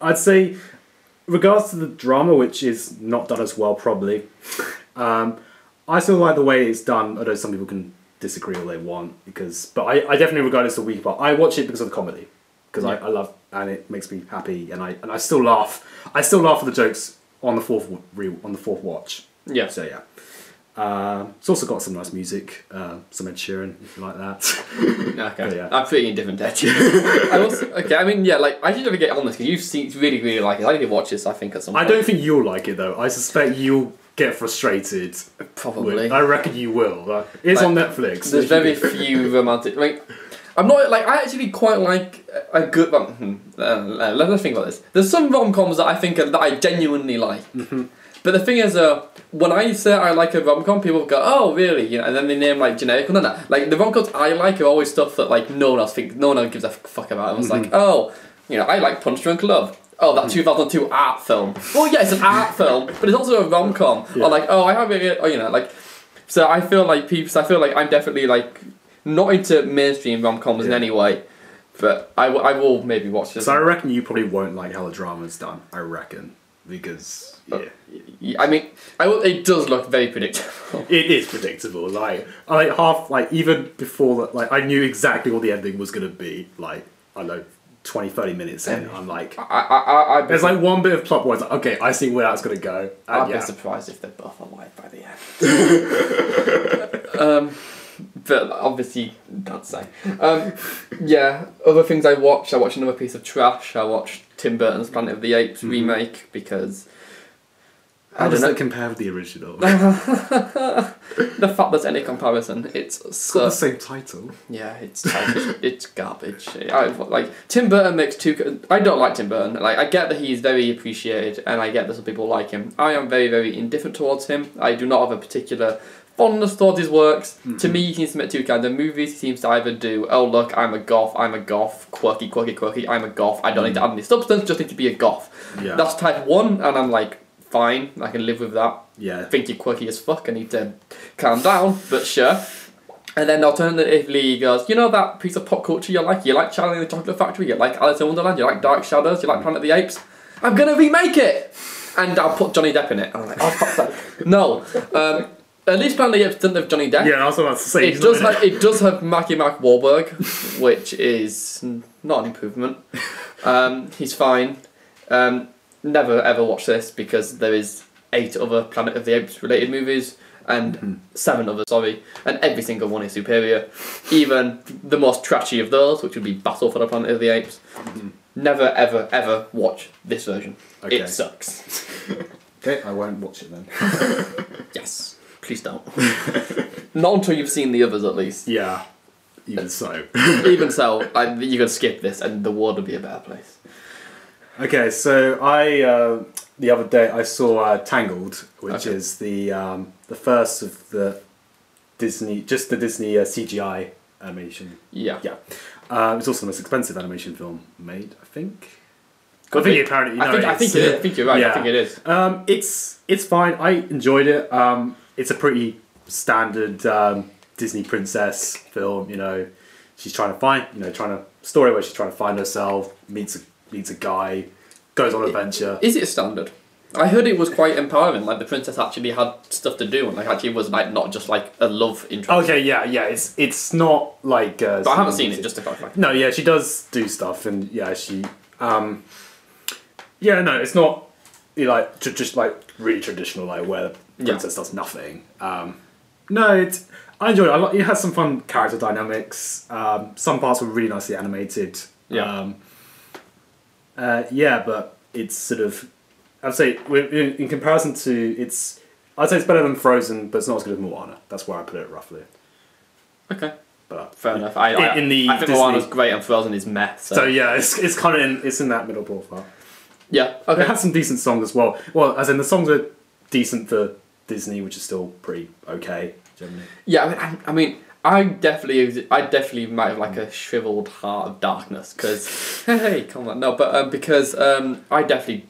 I'd say regards to the drama, which is not done as well probably, um, I still like the way it's done, although some people can disagree all they want, because but I, I definitely regard it as a weak part. I watch it because of the comedy, because yeah. I, I love and it makes me happy, and I and I still laugh. I still laugh at the jokes on the fourth re on the fourth watch. Yeah. So yeah. Uh, it's also got some nice music, uh, some Ed Sheeran if you like that. Okay, yeah. I'm pretty indifferent to Ed Sheeran. Okay, I mean, yeah, like I should never get on this because you've seen really, really like it. I need to watch this. I think at some point. I don't think you'll like it though. I suspect you'll get frustrated. Probably. With, I reckon you will. Like, it's like, on Netflix. There's very few romantic. Like, I'm not like I actually quite like a good. Um, uh, uh, let me think about this. There's some rom coms that I think are, that I genuinely like. Mm-hmm. But the thing is, uh, when I say I like a rom-com, people go, "Oh, really?" You know, and then they name like generic. No, no, like the rom-coms I like are always stuff that like no one else thinks, no one else gives a fuck about. And it's mm-hmm. like, oh, you know, I like Punch Drunk Love. Oh, that two thousand two art film. Well, yeah, it's an art film, but it's also a rom-com. Yeah. Or like, oh, I have it. Or you know, like, so I feel like peeps. I feel like I'm definitely like not into mainstream rom-coms yeah. in any way. But I, w I will maybe watch this. So I reckon you probably won't like how the drama's done. I reckon. Because yeah, I mean, I it does look very predictable. It is predictable. Like, I like half like even before that, like I knew exactly what the ending was gonna be. Like, I don't know, twenty, thirty minutes in, I'm like, I, I, I, I there's like one bit of plot where it's like, okay, I see where that's gonna go. And I'd yeah. be surprised if they're both alive by the end. um, but obviously, that's say. Um, yeah, other things I watched. I watched another piece of trash. I watched Tim Burton's Planet of the Apes mm-hmm. remake because How I does that compare with the original? The fact there's any comparison, it's, it's so, got the same title. Yeah, it's it's garbage. I, like Tim Burton makes two. I don't like Tim Burton. Like I get that he's very appreciated, and I get that some people like him. I am very, very indifferent towards him. I do not have a particular fondness towards his works. Mm-hmm. To me, he seems to make two kinds of movies. He seems to either do, oh look, I'm a goth, I'm a goth, quirky, quirky, quirky, I'm a goth, I don't mm-hmm. need to add any substance, just need to be a goth. Yeah. That's type one, and I'm like, fine, I can live with that. Yeah. I think you're quirky as fuck, I need to calm down, but sure. And then alternatively he goes, you know that piece of pop culture you like? You like Charlie and the Chocolate Factory, you like Alice in Wonderland, you like Dark Shadows, you like Planet of the Apes? I'm gonna remake it! And I'll put Johnny Depp in it. I'm like, oh fuck that. No. Um, At least Planet of the Apes doesn't have Johnny Depp. Yeah, I was about to say. It does have it. it does have Marky Mark Wahlberg, which is not an improvement. Um, he's fine. Um, never ever watch this because there is eight other Planet of the Apes related movies and mm-hmm. seven others, sorry, and every single one is superior. Even the most trashy of those, which would be Battle for the Planet of the Apes. Mm-hmm. Never ever ever watch this version. Okay. It sucks. Okay, I won't watch it then. Yes. Please don't. Not until you've seen the others, at least. Yeah. Even so. Even so, I, you can skip this, and the world will be a better place. Okay, so I uh, the other day I saw uh, Tangled, which okay. is the um, the first of the Disney, just the Disney uh, C G I animation. Yeah. Yeah. Uh, it's also the most expensive animation film made, I think. I think it apparently. No, I think I think, it is. I think you're right. Yeah. I think it is. Um, it's it's fine. I enjoyed it. Um, It's a pretty standard um, Disney princess film, you know. She's trying to find, you know, trying to story where she's trying to find herself, meets a meets a guy, goes on an adventure. Is it standard? I heard it was quite empowering. Like the princess actually had stuff to do, and like actually was like not just like a love interest. Okay, yeah, yeah. It's it's not like. Uh, but I haven't seen it. Just to clarify. No, yeah, she does do stuff, and yeah, she. Um, yeah, no, it's not. You know, like just like really traditional, like where. Princess yeah. does nothing. Um, no, it's, I enjoyed it. I like, it has some fun character dynamics. Um, some parts were really nicely animated. Yeah. Um, uh, yeah, but it's sort of, I'd say, in, in comparison to, it's, I'd say it's better than Frozen, but it's not as good as Moana. That's where I put it roughly. Okay. But fair enough. I, I, in the I think Disney, Moana's great and Frozen is meh. So, so yeah, it's, it's kind of in, it's in that middle ballpark. Yeah. Okay. It has some decent songs as well. Well, as in the songs are decent for Disney, which is still pretty okay generally. Yeah, I mean, I, I mean, I definitely, I definitely might have like a shriveled heart of darkness because, hey, come on, no, but um, because um, I definitely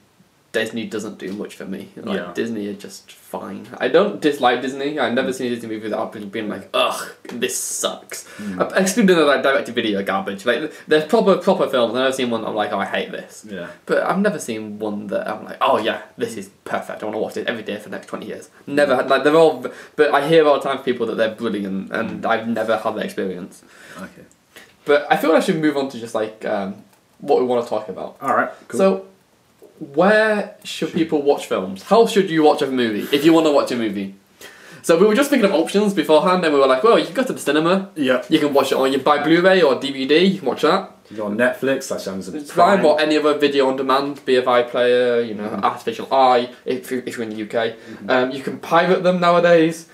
Disney doesn't do much for me. Like, yeah. Disney are just fine. I don't dislike Disney. I've never seen a Disney movie without people being like, ugh, this sucks. Mm. Excluding the like, direct-to-video garbage. Like, there's proper, proper films. I've never seen one that I'm like, oh, I hate this. Yeah. But I've never seen one that I'm like, oh, yeah, this is perfect. I want to watch it every day for the next twenty years. Never had, like, they're all, but I hear all the time from people that they're brilliant, and mm. I've never had that experience. Okay. But I feel I should move on to just, like, um, what we want to talk about. All right, cool. So, where should people watch films? How should you watch a movie if you want to watch a movie? So we were just thinking of options beforehand, and we were like, well, you can go to the cinema. Yeah. You can watch it on, you buy Blu-ray or D V D, you can watch that. You go on Netflix, slash Amazon Prime, or any other video on demand, B F I player, you know, mm-hmm. Artificial Eye, if you're, if you're in the U K. Mm-hmm. um, you can pirate them nowadays.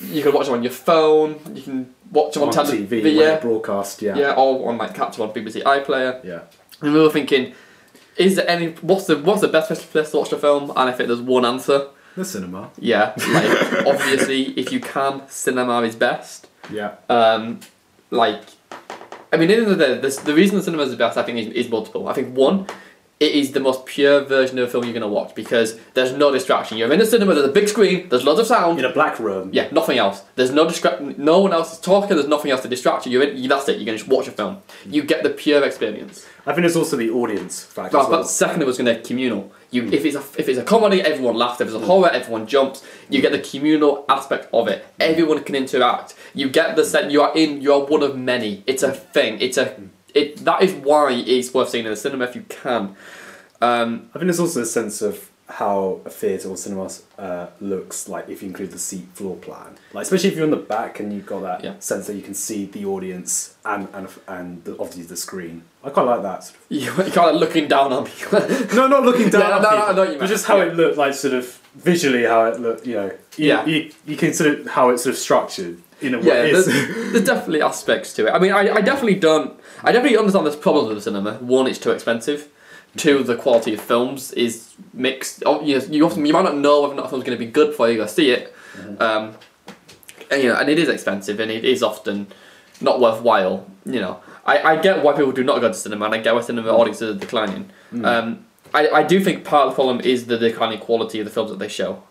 You can watch them on your phone. You can watch them on, on T V, T V yeah. broadcast, yeah. Yeah, or on like capture on B B C iPlayer. Yeah. And we were thinking, is there any? What's the what's the best place to watch a film? And I think there's one answer: the cinema. Yeah, like obviously, if you can, cinema is best. Yeah. Um, like, I mean, in the day, the, the reason the cinema is best, I think, is, is multiple. I think one, it is the most pure version of a film you're gonna watch because there's no distraction. You're in a cinema. There's a big screen. There's lots of sound. In a black room. Yeah, nothing else. There's no distract. No one else is talking. There's nothing else to distract you. You're in. You, that's it. You're gonna just watch a film. You get the pure experience. I think it's also the audience factor. Well, well. Second, it was gonna be communal. You, mm. if it's a if it's a comedy, everyone laughs. If it's a mm. horror, everyone jumps. You mm. get the communal aspect of it. Everyone can interact. You get the set. You are in. You are one of many. It's a thing. It's a. Mm. It, that is why it's worth seeing in the cinema if you can. Um, I think there's also a sense of how a theatre or cinema uh, looks like if you include the seat floor plan. Like especially if you're in the back and you've got that yeah. sense that you can see the audience and and and the, obviously the screen. I quite like that. Sort of. You're kind of looking down on people. No, not looking down yeah, on no, people. No, no, no, you but just how yeah. it looked, like sort of visually how it looked. You know, you, yeah, you you can sort of how it's sort of structured. In a way. Yeah, there's, there's definitely aspects to it. I mean, I, I definitely don't. I definitely understand there's problems with the cinema. One, it's too expensive. Two, the quality of films is mixed. You know, you often you might not know whether or not a film's going to be good before you go see it. Um, and you know, and it is expensive, and it is often not worthwhile. You know, I, I get why people do not go to cinema, and I get why cinema audiences are declining. Um, I I do think part of the problem is the declining quality of the films that they show.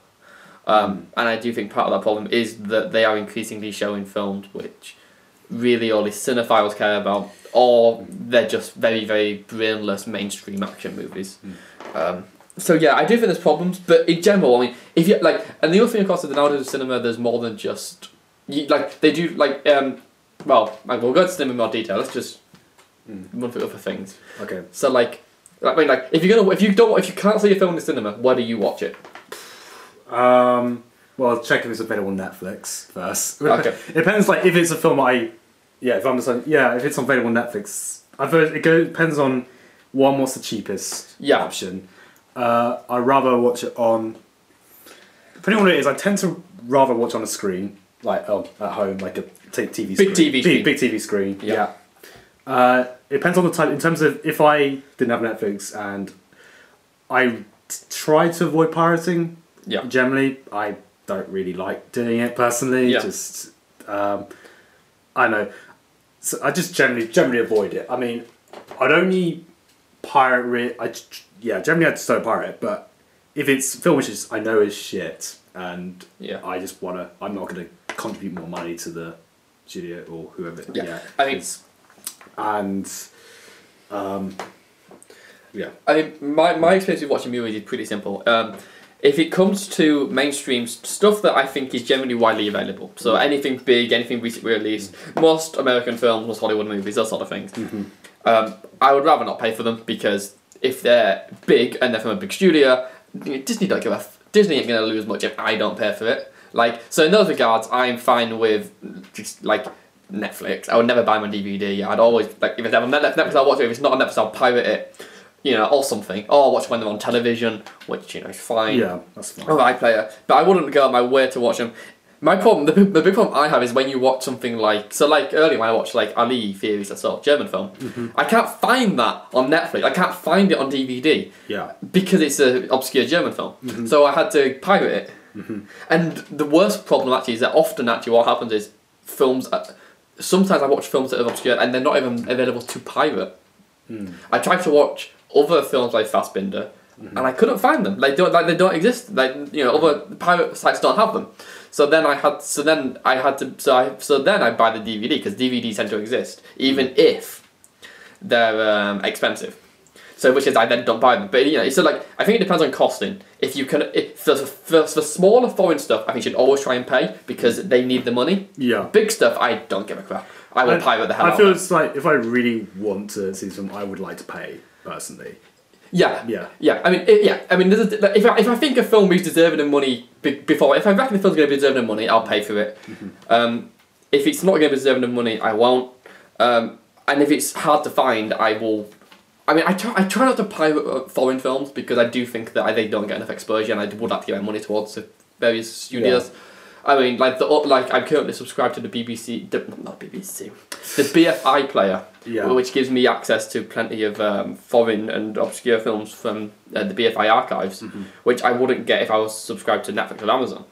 Um, and I do think part of that problem is that they are increasingly showing films which really only cinephiles care about, or they're just very, very brainless mainstream action movies. Mm. Um, so yeah, I do think there's problems, but in general, I mean, if you like, and the other thing of course is that nowadays cinema, there's more than just you, like they do like um, well, like, we'll go to cinema in more detail. Let's just mm. run through other things. Okay. So like, I mean, like if you're gonna if you don't if you can't see a film in the cinema, where do you watch it? Um, well, I'll check if it's available on Netflix first. Okay. It depends, like, if it's a film I... Yeah, if I'm just... Yeah, if it's available on Netflix. I've heard it go, depends on, one, what's the cheapest yeah. option. Uh, I'd rather watch it on... Depending on what it is, I tend to rather watch on a screen. Like, oh, at home, like a t TV screen. Big T V screen. Big T V screen, yeah. yeah. Uh, it depends on the type... In terms of if I didn't have Netflix and I try to avoid pirating... Yeah. Generally, I don't really like doing it personally. Yeah. Just, um, I know. So I just generally generally avoid it. I mean, I'd only pirate. I yeah, generally I just don't pirate. But if it's film which is I know is shit, and yeah, I just wanna. I'm not gonna contribute more money to the studio or whoever. Yeah, yeah. I mean, it's, and um, yeah. I mean, my my experience with watching movies is pretty simple. Um. If it comes to mainstream stuff that I think is generally widely available, so anything big, anything recently released, most American films, most Hollywood movies, those sort of things, mm-hmm. um, I would rather not pay for them because if they're big and they're from a big studio, Disney don't give a f Disney ain't gonna lose much if I don't pay for it. Like so, in those regards, I'm fine with just like Netflix. I would never buy my D V D. I'd always like if it's on Netflix, I'll watch it. If it's not on Netflix, I'll pirate it. You know, or something. Or watch when they're on television, which, you know, is fine. Yeah, that's fine. Or iPlayer. But I wouldn't go out my way to watch them. My problem, the, the big problem I have is when you watch something like... So, like, earlier when I watched, like, Ali Theories, I saw a German film. Mm-hmm. I can't find that on Netflix. I can't find it on D V D. Yeah. Because it's an obscure German film. Mm-hmm. So I had to pirate it. Mm-hmm. And the worst problem, actually, is that often, actually, what happens is films... Sometimes I watch films that are obscure and they're not even available to pirate. Mm. I try to watch... other films like Fassbinder mm-hmm. and I couldn't find them. They don't, like they don't exist. Like, you know, other pirate sites don't have them. So then I had, so then I had to, so I, so then I buy the D V D because D V Ds tend to exist, even mm-hmm. if they're um, expensive. So which is I then don't buy them. But you know, so like I think it depends on costing. If you can, if for, for, for smaller foreign stuff, I think you should always try and pay because they need the money. Yeah. Big stuff, I don't give a crap. I will I, pirate the hell out of it. I feel it's like if I really want to see something, I would like to pay personally. Yeah, yeah, yeah. I mean, it, yeah. I mean, there's a, if I, if I think a film is deserving of money be, before, if I reckon the film's going to be deserving of money, I'll pay for it. Mm-hmm. Um, if it's not going to be deserving of money, I won't. Um, and if it's hard to find, I will. I mean, I try, I try not to pirate foreign films because I do think that I, they don't get enough exposure, and I would like to get my money towards various studios. Yeah. I mean, like the like I'm currently subscribed to the B B C, the, not B B C, the B F I player, yeah. which gives me access to plenty of um, foreign and obscure films from uh, the B F I archives, mm-hmm. which I wouldn't get if I was subscribed to Netflix or Amazon.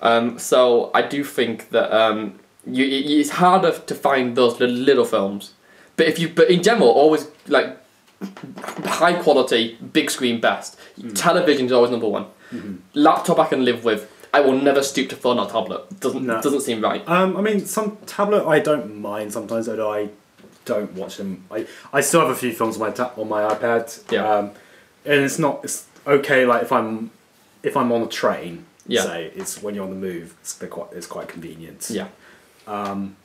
Um, so I do think that um, you, it's harder to find those little, little films, but if you, but in general, always like high quality, big screen best. Mm. Television is always number one. Mm-hmm. Laptop I can live with. I will never stoop to phone or tablet. Doesn't no. doesn't seem right. Um, I mean, some tablet I don't mind sometimes, although I don't watch them. I, I still have a few films on my ta on my iPad. Yeah. Um, and it's not it's okay. Like if I'm if I'm on a train, yeah. say it's when you're on the move. It's quite it's quite convenient. Yeah. Um,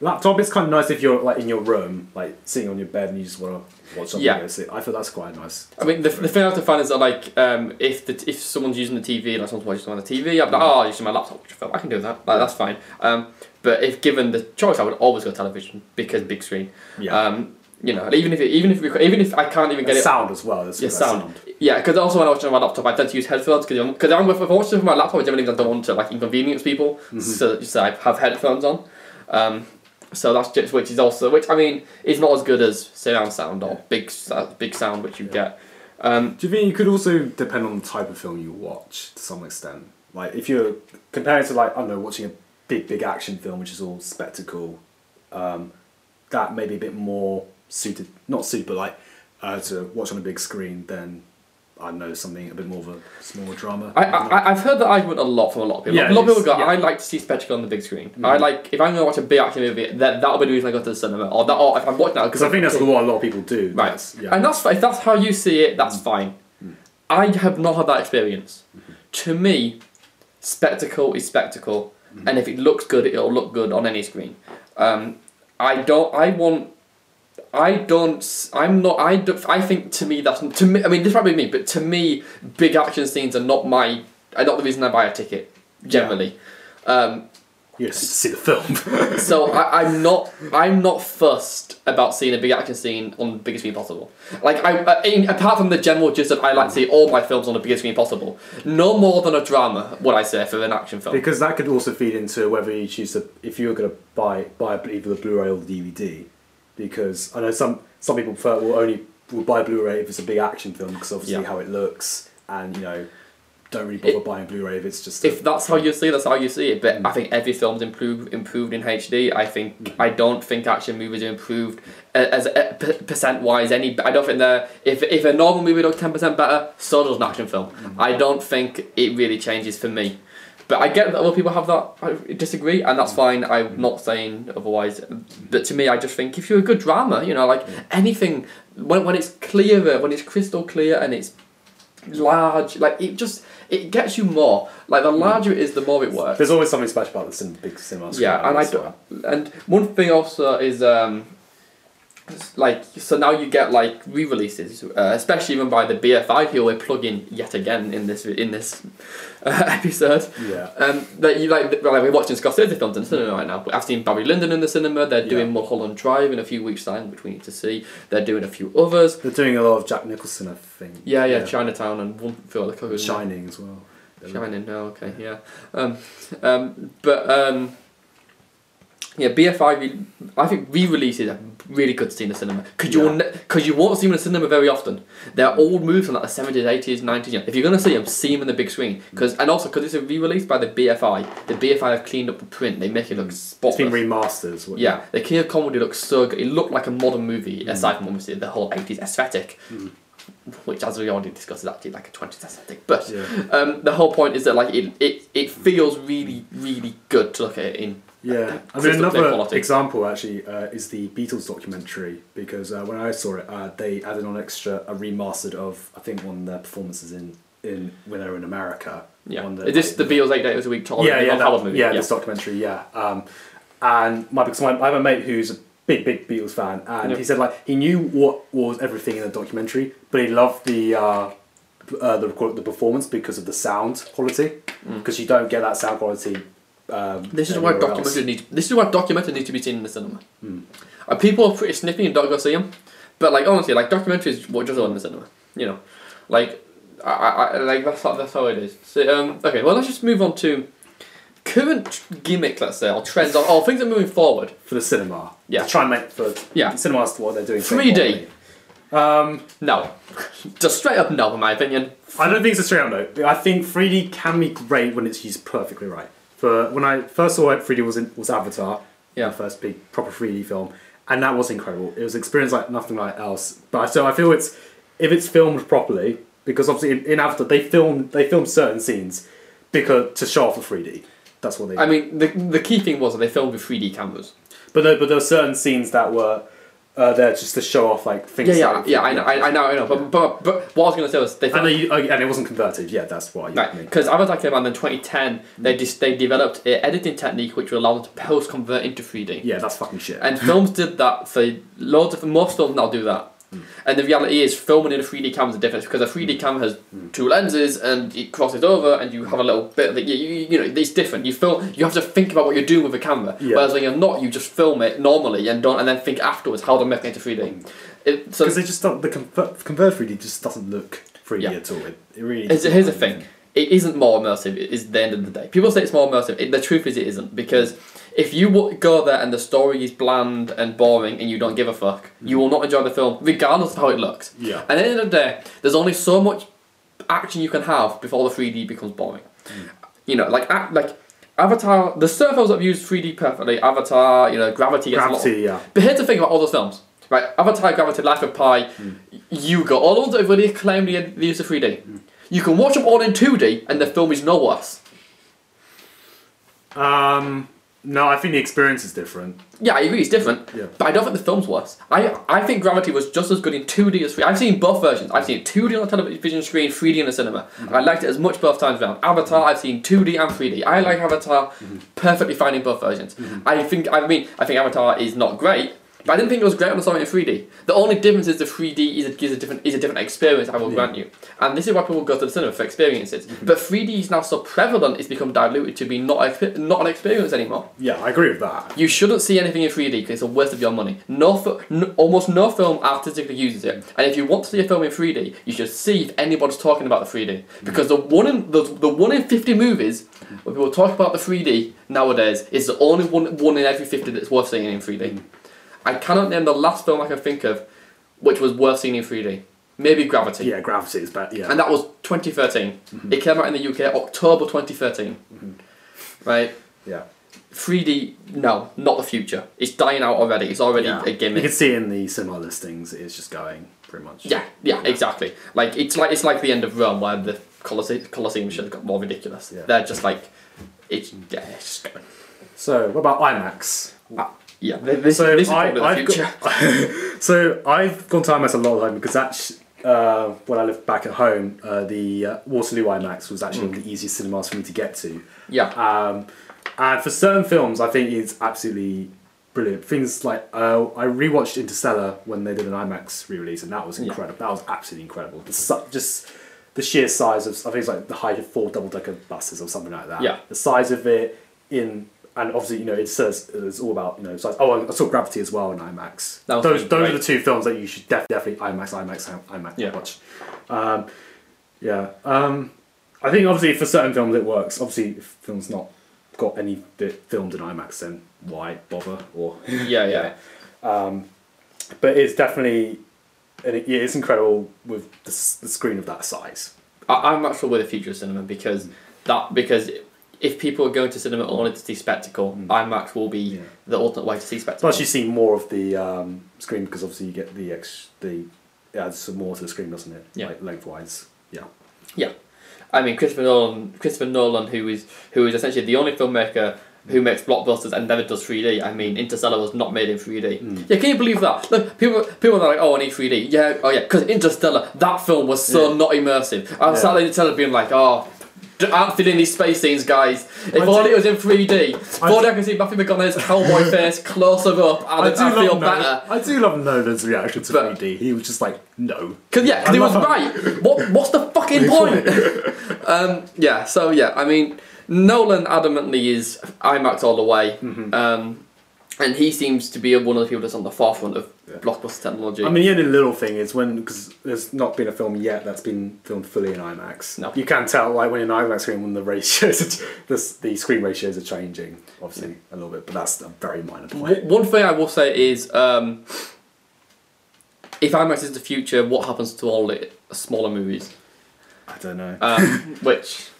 laptop is kind of nice if you're like in your room, like sitting on your bed and you just want to watch something. Yeah. I thought that's quite nice. I mean, the, the thing I have to find is that like um, if the if someone's using the T V, like someone's watching on the T V, I'm like, oh, I'll use my laptop watch a film. I can do that. Like that's fine. Um, but if given the choice, I would always go television because big screen. Yeah. Um, you know, even if it, even if it, even if I can't even get it sound as well. Yeah, sound. Yeah, because also when I watch it on my laptop, I tend to use headphones because because I'm if I watch it on my laptop, I don't want to like inconvenience people, mm-hmm. so, so I have headphones on. Um, so that's just which is also which I mean is not as good as surround sound or yeah. big uh, big sound which you yeah. get. Um, Do you think you could also depend on the type of film you watch to some extent? Like if you're comparing to like I don't know watching a big big action film which is all spectacle, um, that may be a bit more suited not suited but like uh, to watch on a big screen than. I know something a bit more of a smaller drama. I, I, I've heard that argument a lot from a lot of people. Yeah, a lot of people go, yeah. I like to see spectacle on the big screen. Mm. I like, if I'm going to watch a big action movie, that, that'll be the reason I go to the cinema. Or, that, or if I'm watching that... Because I think that's what a lot of people do. Right. That's, yeah. And that's, if that's how you see it, that's mm. fine. Mm. I have not had that experience. Mm-hmm. To me, spectacle is spectacle. Mm-hmm. And if it looks good, it'll look good on any screen. Um, I don't... I want... I don't, I'm not, I, don't, I think to me that's, to me, I mean this might be me, but to me big action scenes are not my, are not the reason I buy a ticket, generally. Yeah. Um, you just see the film. So I, I'm not, I'm not fussed about seeing a big action scene on the biggest screen possible. Like, I, in, apart from the general gist that I like to see all my films on the biggest screen possible, no more than a drama, would I say, for an action film. Because that could also feed into whether you choose to, if you were going to buy, buy either the Blu-ray or the D V D. Because I know some some people prefer will only will buy Blu-ray if it's a big action film because obviously yeah. how it looks and you know don't really bother it, buying Blu-ray if it's just a, if that's how you see that's how you see it. But mm. I think every film's improved improved in H D. I think mm. I don't think action movies are improved as, as percent wise any. I don't think they're if if a normal movie looks ten percent better, so does an action film. Mm. I don't think it really changes for me. But I get that other people have that, I disagree, and that's fine, I'm not saying otherwise. But to me, I just think if you're a good drama, you know, like anything, when, when it's clearer, when it's crystal clear and it's large, like it just, it gets you more. Like the larger it is, the more it works. There's always something special about the big cinema screen. Yeah, and, I well. and one thing also is, um, like, so now you get like re-releases, uh, especially even by the B F I who we're plugging yet again in this in this uh, episode. Yeah. Um, that you like, well, like we're watching Scorsese films in the cinema right now. I've seen Barry Lyndon in the cinema. They're doing yeah. Mulholland Drive in a few weeks' time, which we need to see. They're doing a few others. They're doing a lot of Jack Nicholson, I think. Yeah, yeah, yeah. Chinatown and one film like Shining as well. Shining. No, okay, yeah. yeah. Um, um, but um. Yeah, B F I, I think re-releases are really good to see in the cinema. Because you, yeah. you won't see them in the cinema very often. They're old movies from like the seventies, eighties, nineties. Yeah. If you're going to see them, see them in the big screen. Cause, and also, because it's a re-release by the B F I. The B F I have cleaned up the print. They make it look spotless. It's been remasters. Yeah. It? The King of Comedy looks so good. It looked like a modern movie, mm. aside from obviously the whole eighties aesthetic. Mm. which, as we already discussed, is actually like a twenties aesthetic. But yeah. um, the whole point is that like it, it it feels really, really good to look at it in. Yeah, I mean, another example actually uh, is the Beatles documentary, because uh, when I saw it, uh, they added on extra a remastered of I think one of their performances in in when they were in America. Yeah, the, is this like, the Beatles Eight Days a Week? Tour, yeah, yeah, that, movie? yeah, yeah, this documentary. Yeah, um, and my because my, I have a mate who's a big, big Beatles fan, and yeah. he said like he knew what was everything in the documentary, but he loved the uh, uh, the record, the performance because of the sound quality, because mm. you don't get that sound quality. Um, this is why documentaries need. This is why documentaries need to be seen in the cinema. Mm. Uh, people are pretty snippy and don't go see them, but like honestly, like documentaries, what does it in the cinema? You know, like I, I like that's how, that's how it is. So um, okay, well let's just move on to current gimmick, let's say, or trends, or, or things that are moving forward for the cinema. Yeah, to try and make for yeah, cinemas what they're doing. three D. Um, no, just straight up no, in my opinion. I don't think it's a straight up no. I think three D can be great when it's used perfectly right. But when I first saw it, three D was in, was Avatar, yeah, the first big proper three D film, and that was incredible. It was an experience like nothing like else. But so I feel it's if it's filmed properly, because obviously in, in Avatar they filmed they filmed certain scenes because to show off the three D. That's what they. I mean, the the key thing was that they filmed with three D cameras. But there, but there were certain scenes that were uh, there just to show off like things. Yeah, yeah, like, yeah. yeah I know, I, I know, I know. But, but but what I was going to say was they. And, they, and it wasn't converted. Yeah, that's why. Right, because Avatar came out in twenty ten. They just they developed an editing technique which would allow them to post convert into three D. Yeah, that's fucking shit. And films did that. So loads of most films now do that. Mm. And the reality is, filming in a three D camera is a difference because a three D mm. camera has mm. two lenses and it crosses over, and you have a little bit of the, you, you, you know, it's different. You film, you have to think about what you're doing with the camera. Yeah. Whereas when you're not, you just film it normally and don't, and then think afterwards how to make it into three D. Because so, they just don't, the convert, convert three D just doesn't look three D yeah. at all. It, it really. Here's the thing: it isn't more immersive. It is the end of the day. People say it's more immersive. It, the truth is, it isn't, because if you go there and the story is bland and boring and you don't give a fuck, mm. you will not enjoy the film, regardless of how it looks. Yeah. And at the end of the day, there's only so much action you can have before the three D becomes boring. Mm. You know, like like Avatar, the certain films that have used three D perfectly, Avatar, you know, Gravity gets Gravity, a lot of, yeah. But here's the thing about all those films. Right, Avatar, Gravity, Life of Pi, mm. Hugo, all the ones that have really claimed the, the use of three D. Mm. You can watch them all in two D and the film is no worse. Um... No, I think the experience is different. Yeah, I agree, it's different. Yeah. But I don't think the film's worse. I I think Gravity was just as good in two D as three D. I've seen both versions. I've seen two D on the television screen, three D in the cinema. Mm-hmm. I liked it as much both times around. Avatar, I've seen two D and three D. I like Avatar mm-hmm. perfectly fine in both versions. Mm-hmm. I think, I mean, I think Avatar is not great, but I didn't think it was great when I saw it in three D. The only difference is the three D is a, is a different is a different experience, I will yeah. grant you. And this is why people go to the cinema for experiences. Mm-hmm. But three D is now so prevalent, it's become diluted to be not a, not an experience anymore. Yeah, I agree with that. You shouldn't see anything in three D because it's a waste of your money. No, no, almost no film artistically uses it. And if you want to see a film in three D, you should see if anybody's talking about the three D. Because mm-hmm. the one in the, the one in fifty movies where people talk about the three D nowadays is the only one, one in every fifty that's worth seeing in three D. Mm-hmm. I cannot name the last film I can think of which was worth seeing in three D. Maybe Gravity. Yeah, Gravity is bad, yeah. And that was twenty thirteen. Mm-hmm. It came out in the U K October twenty thirteen. Mm-hmm. Right? Yeah. three D, no, not the future. It's dying out already. It's already yeah. a gimmick. You can see in the cinema listings, it's just going, pretty much. Yeah, yeah, yeah. exactly. Like, it's like it's like the end of Rome, where the Colosseum, Colosseum should have got more ridiculous. Yeah. They're just like, it's, yeah, it's just going. So, what about IMAX? Uh, Yeah, this, so this is I, the I've future. Got, so I've gone to IMAX a lot of time because actually, uh, when I lived back at home, uh, the uh, Waterloo IMAX was actually mm. one of the easiest cinemas for me to get to. Yeah. Um, and for certain films, I think it's absolutely brilliant. Things like uh, I rewatched Interstellar when they did an IMAX re-release, and that was incredible. Yeah. That was absolutely incredible. The, just the sheer size of, I think it's like the height of four double-decker buses or something like that. Yeah. The size of it in. And obviously, you know, it says it's all about, you know, it's like, oh, I saw Gravity as well in IMAX. Those those great. Are the two films that you should def definitely IMAX, IMAX, IMAX yeah. watch. Um, yeah. Um, I think obviously for certain films it works. Obviously, if a film's not got any bit filmed in IMAX, then why bother? Or yeah, yeah. yeah. Um, but it's definitely, and it, it's incredible with the, the screen of that size. I, I'm not sure where the future of cinema because that because. It, If people are going to cinema only to see spectacle, mm. IMAX will be yeah. the ultimate way to see spectacle. Plus, you see more of the um, screen because obviously you get the ex the adds some more to the screen, doesn't it? Yeah. Like, lengthwise. Yeah. Yeah. I mean, Christopher Nolan, Christopher Nolan, who is who is essentially the only filmmaker who makes blockbusters and never does three D. I mean, Interstellar was not made in three D. Mm. Yeah, can you believe that? Look, people, people are like, oh, I need three D. Yeah, oh yeah, because Interstellar, that film was so yeah. not immersive. I was yeah. sat there in the telly being like, oh, I'm feeling these space scenes, guys. If only it was in three D. If only I could see Matthew McConaughey's cowboy face closer up, and I, do I do feel better. I do love Nolan's reaction to but, three D. He was just like, no. Because yeah, cause he was right. What? What's the fucking point? um, yeah. So yeah, I mean, Nolan adamantly is IMAX all the way, mm-hmm. um, and he seems to be one of the people that's on the forefront of yeah. blockbuster technology. I mean, the only little thing is when, because there's not been a film yet that's been filmed fully in IMAX. No. You can tell, like, when in IMAX screen, when the ratios, are, the, the screen ratios are changing, obviously, yeah. a little bit, but that's a very minor point. One thing I will say is, um, if IMAX is the future, what happens to all the smaller movies? I don't know. Um, which...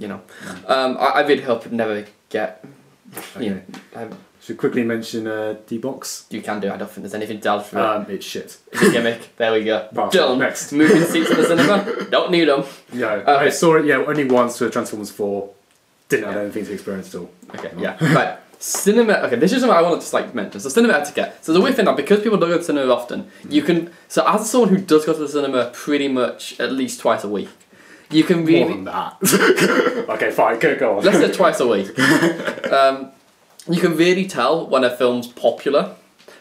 You know, um, I, I really hope it never get. You okay. know, um, should quickly mention uh, D-Box. You can do. I don't think there's anything to add for um, it. It's shit. It's a gimmick. There we go. Done. Next. Moving seats in the cinema. Don't need them. No, okay. I saw it. Yeah, only once for Transformers Four. Didn't yeah. have anything to experience at all. Okay. No. Yeah. Right. Cinema. Okay. This is something I want to just like mention. So cinema etiquette. So the weird thing now, because people don't go to the cinema often, mm. you can. So as someone who does go to the cinema pretty much at least twice a week. You can really... More than that. Okay, fine, go on. Let's say twice a week. Um, you can really tell when a film's popular,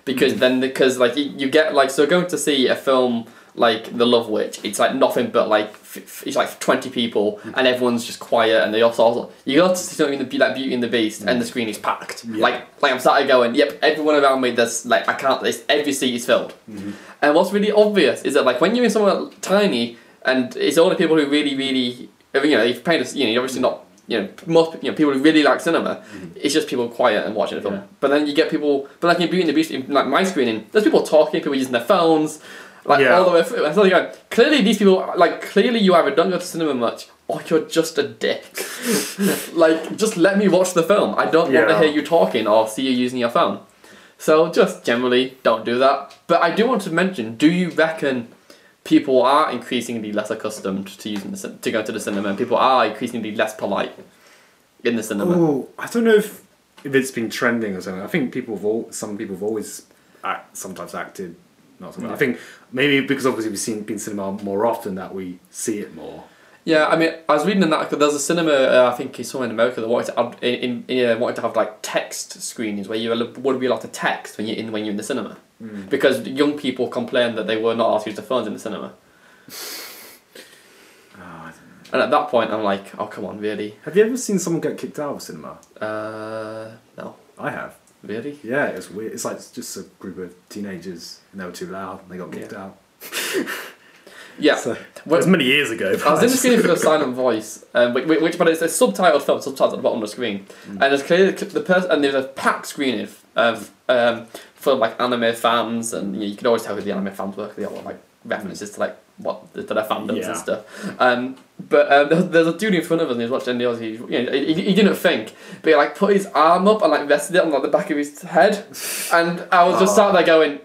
because mm. then, because like, you, you get, like, so going to see a film like The Love Witch, it's like nothing but like, f it's like twenty people, mm. and everyone's just quiet, and they also, also you go to see something like Beauty and the Beast, mm. and the screen is packed. Yeah. Like, like I'm sat there going, yep, everyone around me, there's, like, I can't, it's, every seat is filled. Mm-hmm. And what's really obvious is that, like, when you're in somewhere tiny, and it's only people who really, really, you know, you've paid us, you know, you're obviously not, you know, most, you know, people who really like cinema, mm-hmm. it's just people quiet and watching a film. Yeah. But then you get people, but like in Beauty and the Beast, in, like my screening, there's people talking, people using their phones, like yeah. all the way through. And so you go, clearly these people, like clearly you either don't go to cinema much, or you're just a dick. Like, just let me watch the film. I don't yeah. want to hear you talking or see you using your phone. So just generally don't do that. But I do want to mention, do you reckon... people are increasingly less accustomed to using the to go to the cinema, and people are increasingly less polite in the cinema. Oh, I don't know if, if it's been trending or something. I think people have all some people have always act, sometimes acted not something. Yeah. I think maybe because obviously we've seen been cinema more often that we see it more. Yeah, I mean, I was reading an article. There's a cinema uh, I think somewhere in America that wanted to add, in, in, uh, wanted to have like text screenings where you would be allowed to text when you in when you're in the cinema. Mm. Because young people complained that they were not allowed to use their phones in the cinema. Oh, and at that point, I'm like, oh, come on, really? Have you ever seen someone get kicked out of a cinema? Uh, no. I have. Really? Yeah, it was weird. It's like just a group of teenagers, and they were too loud, and they got kicked yeah. out. Yeah. So, well, it was many years ago. I was in the screening for The Silent Voice, um, which, which, but it's a subtitled film, subtitled at the bottom of the screen. Mm. And there's clearly the, the person, and there's a packed screening of. Um, for like anime fans, and you know, you can always tell who the anime fans were. They all like references to like what to their fandoms yeah. and stuff. Um, but um, there's, there's a dude in front of us, and he's watching. And he, you know, he, he didn't think, but he like put his arm up and like rested it on like the back of his head, and I was just sat there going,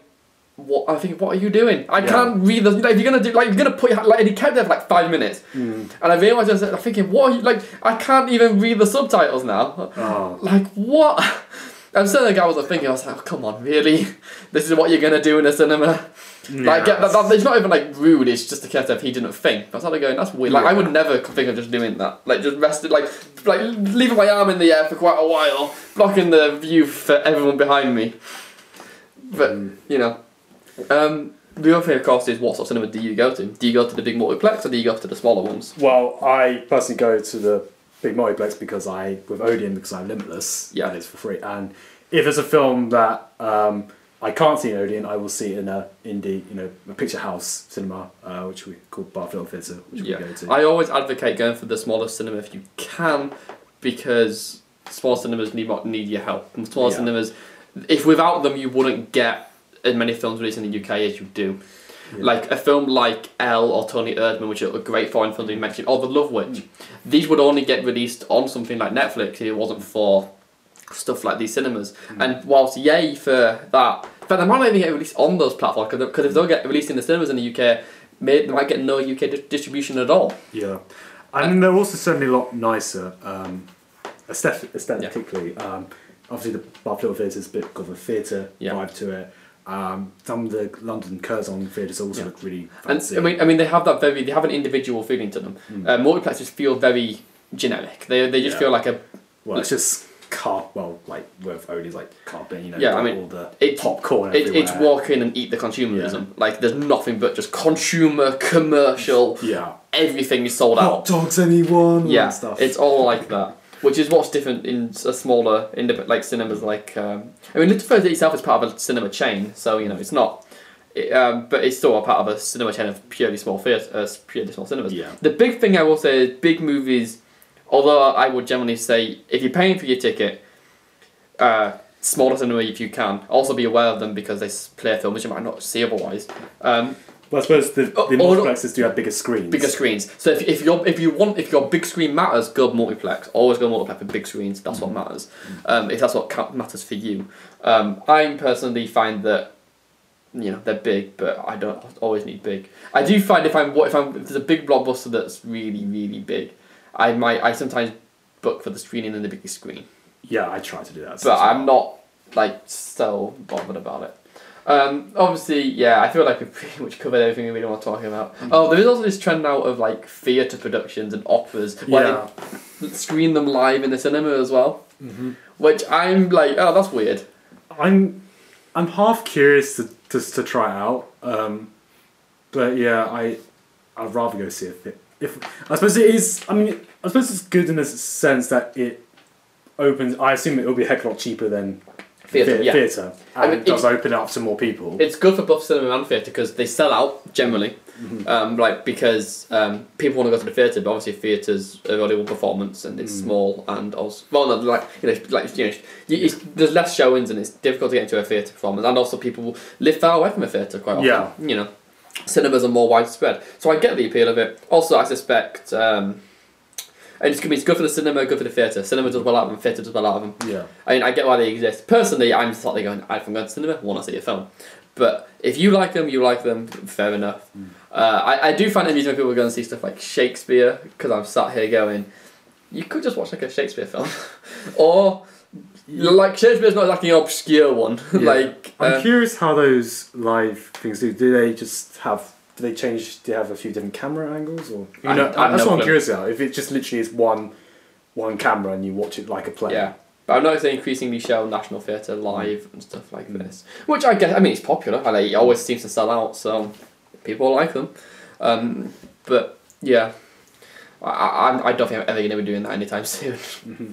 "What? I think what are you doing? I yeah. can't read this. Like, if you're gonna do, like, if you're gonna put your, like." And he kept there for like five minutes, mm. and I realised I was like, thinking, "What? Are you, like, I can't even read the subtitles now. Oh. Like what?" I'm certain the guy wasn't thinking, I was like, oh, come on, really? This is what you're going to do in a cinema? Yeah, like, get that, that, it's not even, like, rude, it's just a case of he didn't think. I started going, that's weird. Like, yeah. I would never think of just doing that. Like, just rested, like, like leaving my arm in the air for quite a while, blocking the view for everyone behind me. But, mm. you know. Um, the other thing, of course, is what sort of cinema do you go to? Do you go to the big multiplex, or do you go to the smaller ones? Well, I personally go to the... big multiplex because I with Odeon because I'm limitless yeah. and it's for free, and if it's a film that um, I can't see in Odeon, I will see it in a indie, you know, a picture house cinema, uh, which we call Bar Film Theatre, which yeah. we go to. I always advocate going for the smaller cinema if you can, because small cinemas need need your help. And small yeah. cinemas, if without them you wouldn't get as many films released in the U K as you do. Yeah. Like a film like Elle or Tony Erdmann, which are great foreign films we mentioned, or The Love Witch. Mm. These would only get released on something like Netflix if it wasn't for stuff like these cinemas. Mm. And whilst yay for that, But they might not even get released on those platforms, because if they don't get released in the cinemas in the U K, maybe they might get no U K di distribution at all. Yeah. I mean, they're also certainly a lot nicer um, aesthet aesthetically. Yeah. Um, obviously, the Bath Little Theatre's a bit of a theatre yeah. vibe to it. Um, some of the London Curzon theatres also yeah. look really fancy. And, I mean, I mean, they have that very, they have an individual feeling to them. Mm. Uh, multiplexes feel very generic. They they just yeah. feel like a. Well, it's just car. Well, like with only like carpet, you know. Yeah, I mean, all the it, popcorn. It, it's walk in and eat the consumerism. Yeah. Like there's nothing but just consumer commercial. Yeah. Everything is sold Hot out. Hot dogs, anyone? Yeah, and stuff. It's all like that. Which is what's different in a smaller, independent, like cinemas. Like um, I mean, Little Theatre itself is part of a cinema chain, so you know it's not. It, um, but it's still a part of a cinema chain of purely small theatre, uh, purely small cinemas. Yeah. The big thing I will say is big movies. Although I would generally say, if you're paying for your ticket, uh, smaller cinema if you can. Also be aware of them because they play films you might not see otherwise. Um, Well, I suppose the, the oh, multiplexes do have bigger screens. Bigger screens. So if, if you're if you want if your big screen matters, go multiplex. Always go multiplex with big screens. That's mm-hmm. what matters. Mm-hmm. um, if that's what matters for you, um, I personally find that you know they're big, but I don't always need big. I do find if I'm if I'm if there's a big blockbuster that's really really big, I might I sometimes book for the screening in the biggest screen. Yeah, I try to do that. But well. I'm not like so bothered about it. Um, obviously, yeah, I feel like we've pretty much covered everything we really want to talk about. Mm-hmm. Oh, there is also this trend now of like theatre productions and operas where yeah. they screen them live in the cinema as well, mm-hmm. which I'm like, oh, that's weird. I'm, I'm half curious to just to try out, um, but yeah, I, I'd rather go see it. If I suppose it is, I mean, I suppose it's good in the sense that it opens. I assume it will be a heck of a lot cheaper than. Theatre, the, yeah. Theatre, and I mean, it does open it up to more people. It's good for both cinema and theatre because they sell out generally, mm-hmm. um, like because um, people want to go to the theatre, but obviously theatre's a valuable performance and it's mm. small and also well, no, like you know, like you know, you, it's, there's less showings and it's difficult to get into a theatre performance, and also people live far away from a theatre quite often. Yeah, you know, cinemas are more widespread, so I get the appeal of it. Also, I suspect. Um, And it's, it's good for the cinema, good for the theatre. Cinema does well out of them, theatre does well out of them. Yeah. I mean, I get why they exist. Personally, I'm slightly going, if I'm going to cinema, I want to see a film. But if you like them, you like them, fair enough. Mm. Uh, I, I do find it amusing when people are going to see stuff like Shakespeare, because I'm sat here going, you could just watch like a Shakespeare film. or, yeah. like, Shakespeare's not like an obscure one. Yeah. like I'm uh, curious how those live things do. Do they just have... Do they change? Do they have a few different camera angles, or you know? I, I that's no what I'm clue. Curious about. If it just literally is one, one camera and you watch it like a play. Yeah, but I've noticed they increasingly show National Theatre live and stuff like mm. this, which I guess I mean it's popular. I like, it always seems to sell out, so people like them. Um, but yeah, I, I I don't think I'm ever gonna be doing that anytime soon, mm-hmm.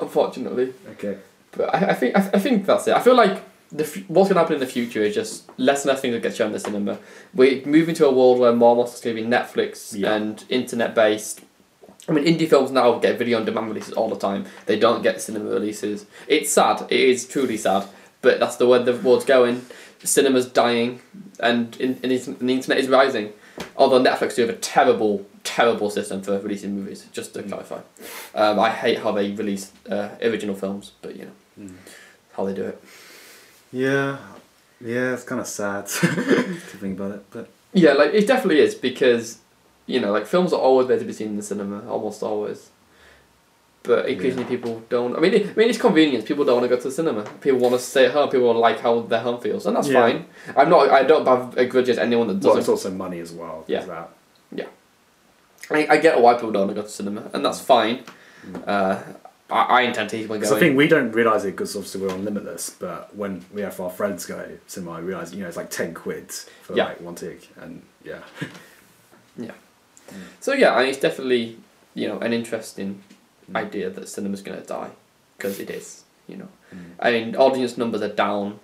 unfortunately. Okay. But I, I think I, I think that's it. I feel like. The f what's going to happen in the future is just less and less things that get shown in the cinema. We're moving to a world where more and more stuff's going to be Netflix yeah. and internet-based. I mean, indie films now get video-on-demand releases all the time. They don't get cinema releases. It's sad. It is truly sad. But that's the way the world's going. Cinema's dying, and, in, and the internet is rising. Although Netflix do have a terrible, terrible system for releasing movies, just to mm. clarify. Um, I hate how they release uh, original films, but, you know, mm. how they do it. Yeah, yeah, it's kind of sad to think about it, but yeah, like it definitely is because you know, like films are always better to be seen in the cinema, almost always. But increasingly, yeah. people don't. I mean, it, I mean, it's convenience. People don't want to go to the cinema. People want to stay at home. People want to like how their home feels, and that's yeah. fine. I'm not. I don't have a grudge against anyone that doesn't. Well, it's also money as well. Yeah, that. yeah. I I get why people don't want to go to the cinema, and that's fine. Mm. Uh, I intend to keep going. So I think we don't realise it because obviously we're on Limitless, but when we have our friends go cinema, I realise you know it's like ten quid for yeah. like one tick, and yeah, yeah. Mm. So yeah, I mean, it's definitely you know an interesting mm. idea that cinema's going to die because it is. You know, mm. I mean, audience numbers are down,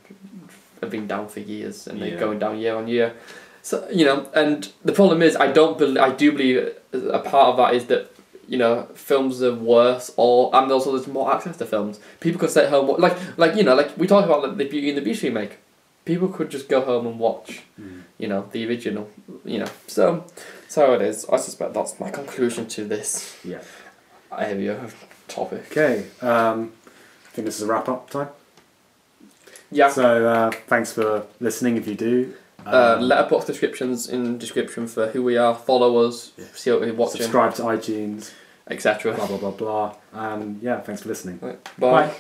have been down for years, and they're yeah. going down year on year. So you know, and the problem is, I don't believe. I do believe a part of that is that. You know, films are worse, or and also there's more access to films. People could stay at home, like like you know, like we talked about like, the Beauty and the Beast remake. People could just go home and watch, mm. you know, the original. You know, so so it is. I suspect that's my conclusion to this. Yeah, heavier topic. Okay, um, I think this is a wrap up time. Yeah. So uh, thanks for listening if you do. Um, uh, letterbox descriptions in description for who we are, follow us, yeah. see what we're watching. Subscribe to iTunes. Etc. Blah, blah, blah, blah. And um, yeah, thanks for listening. Right. Bye. Bye.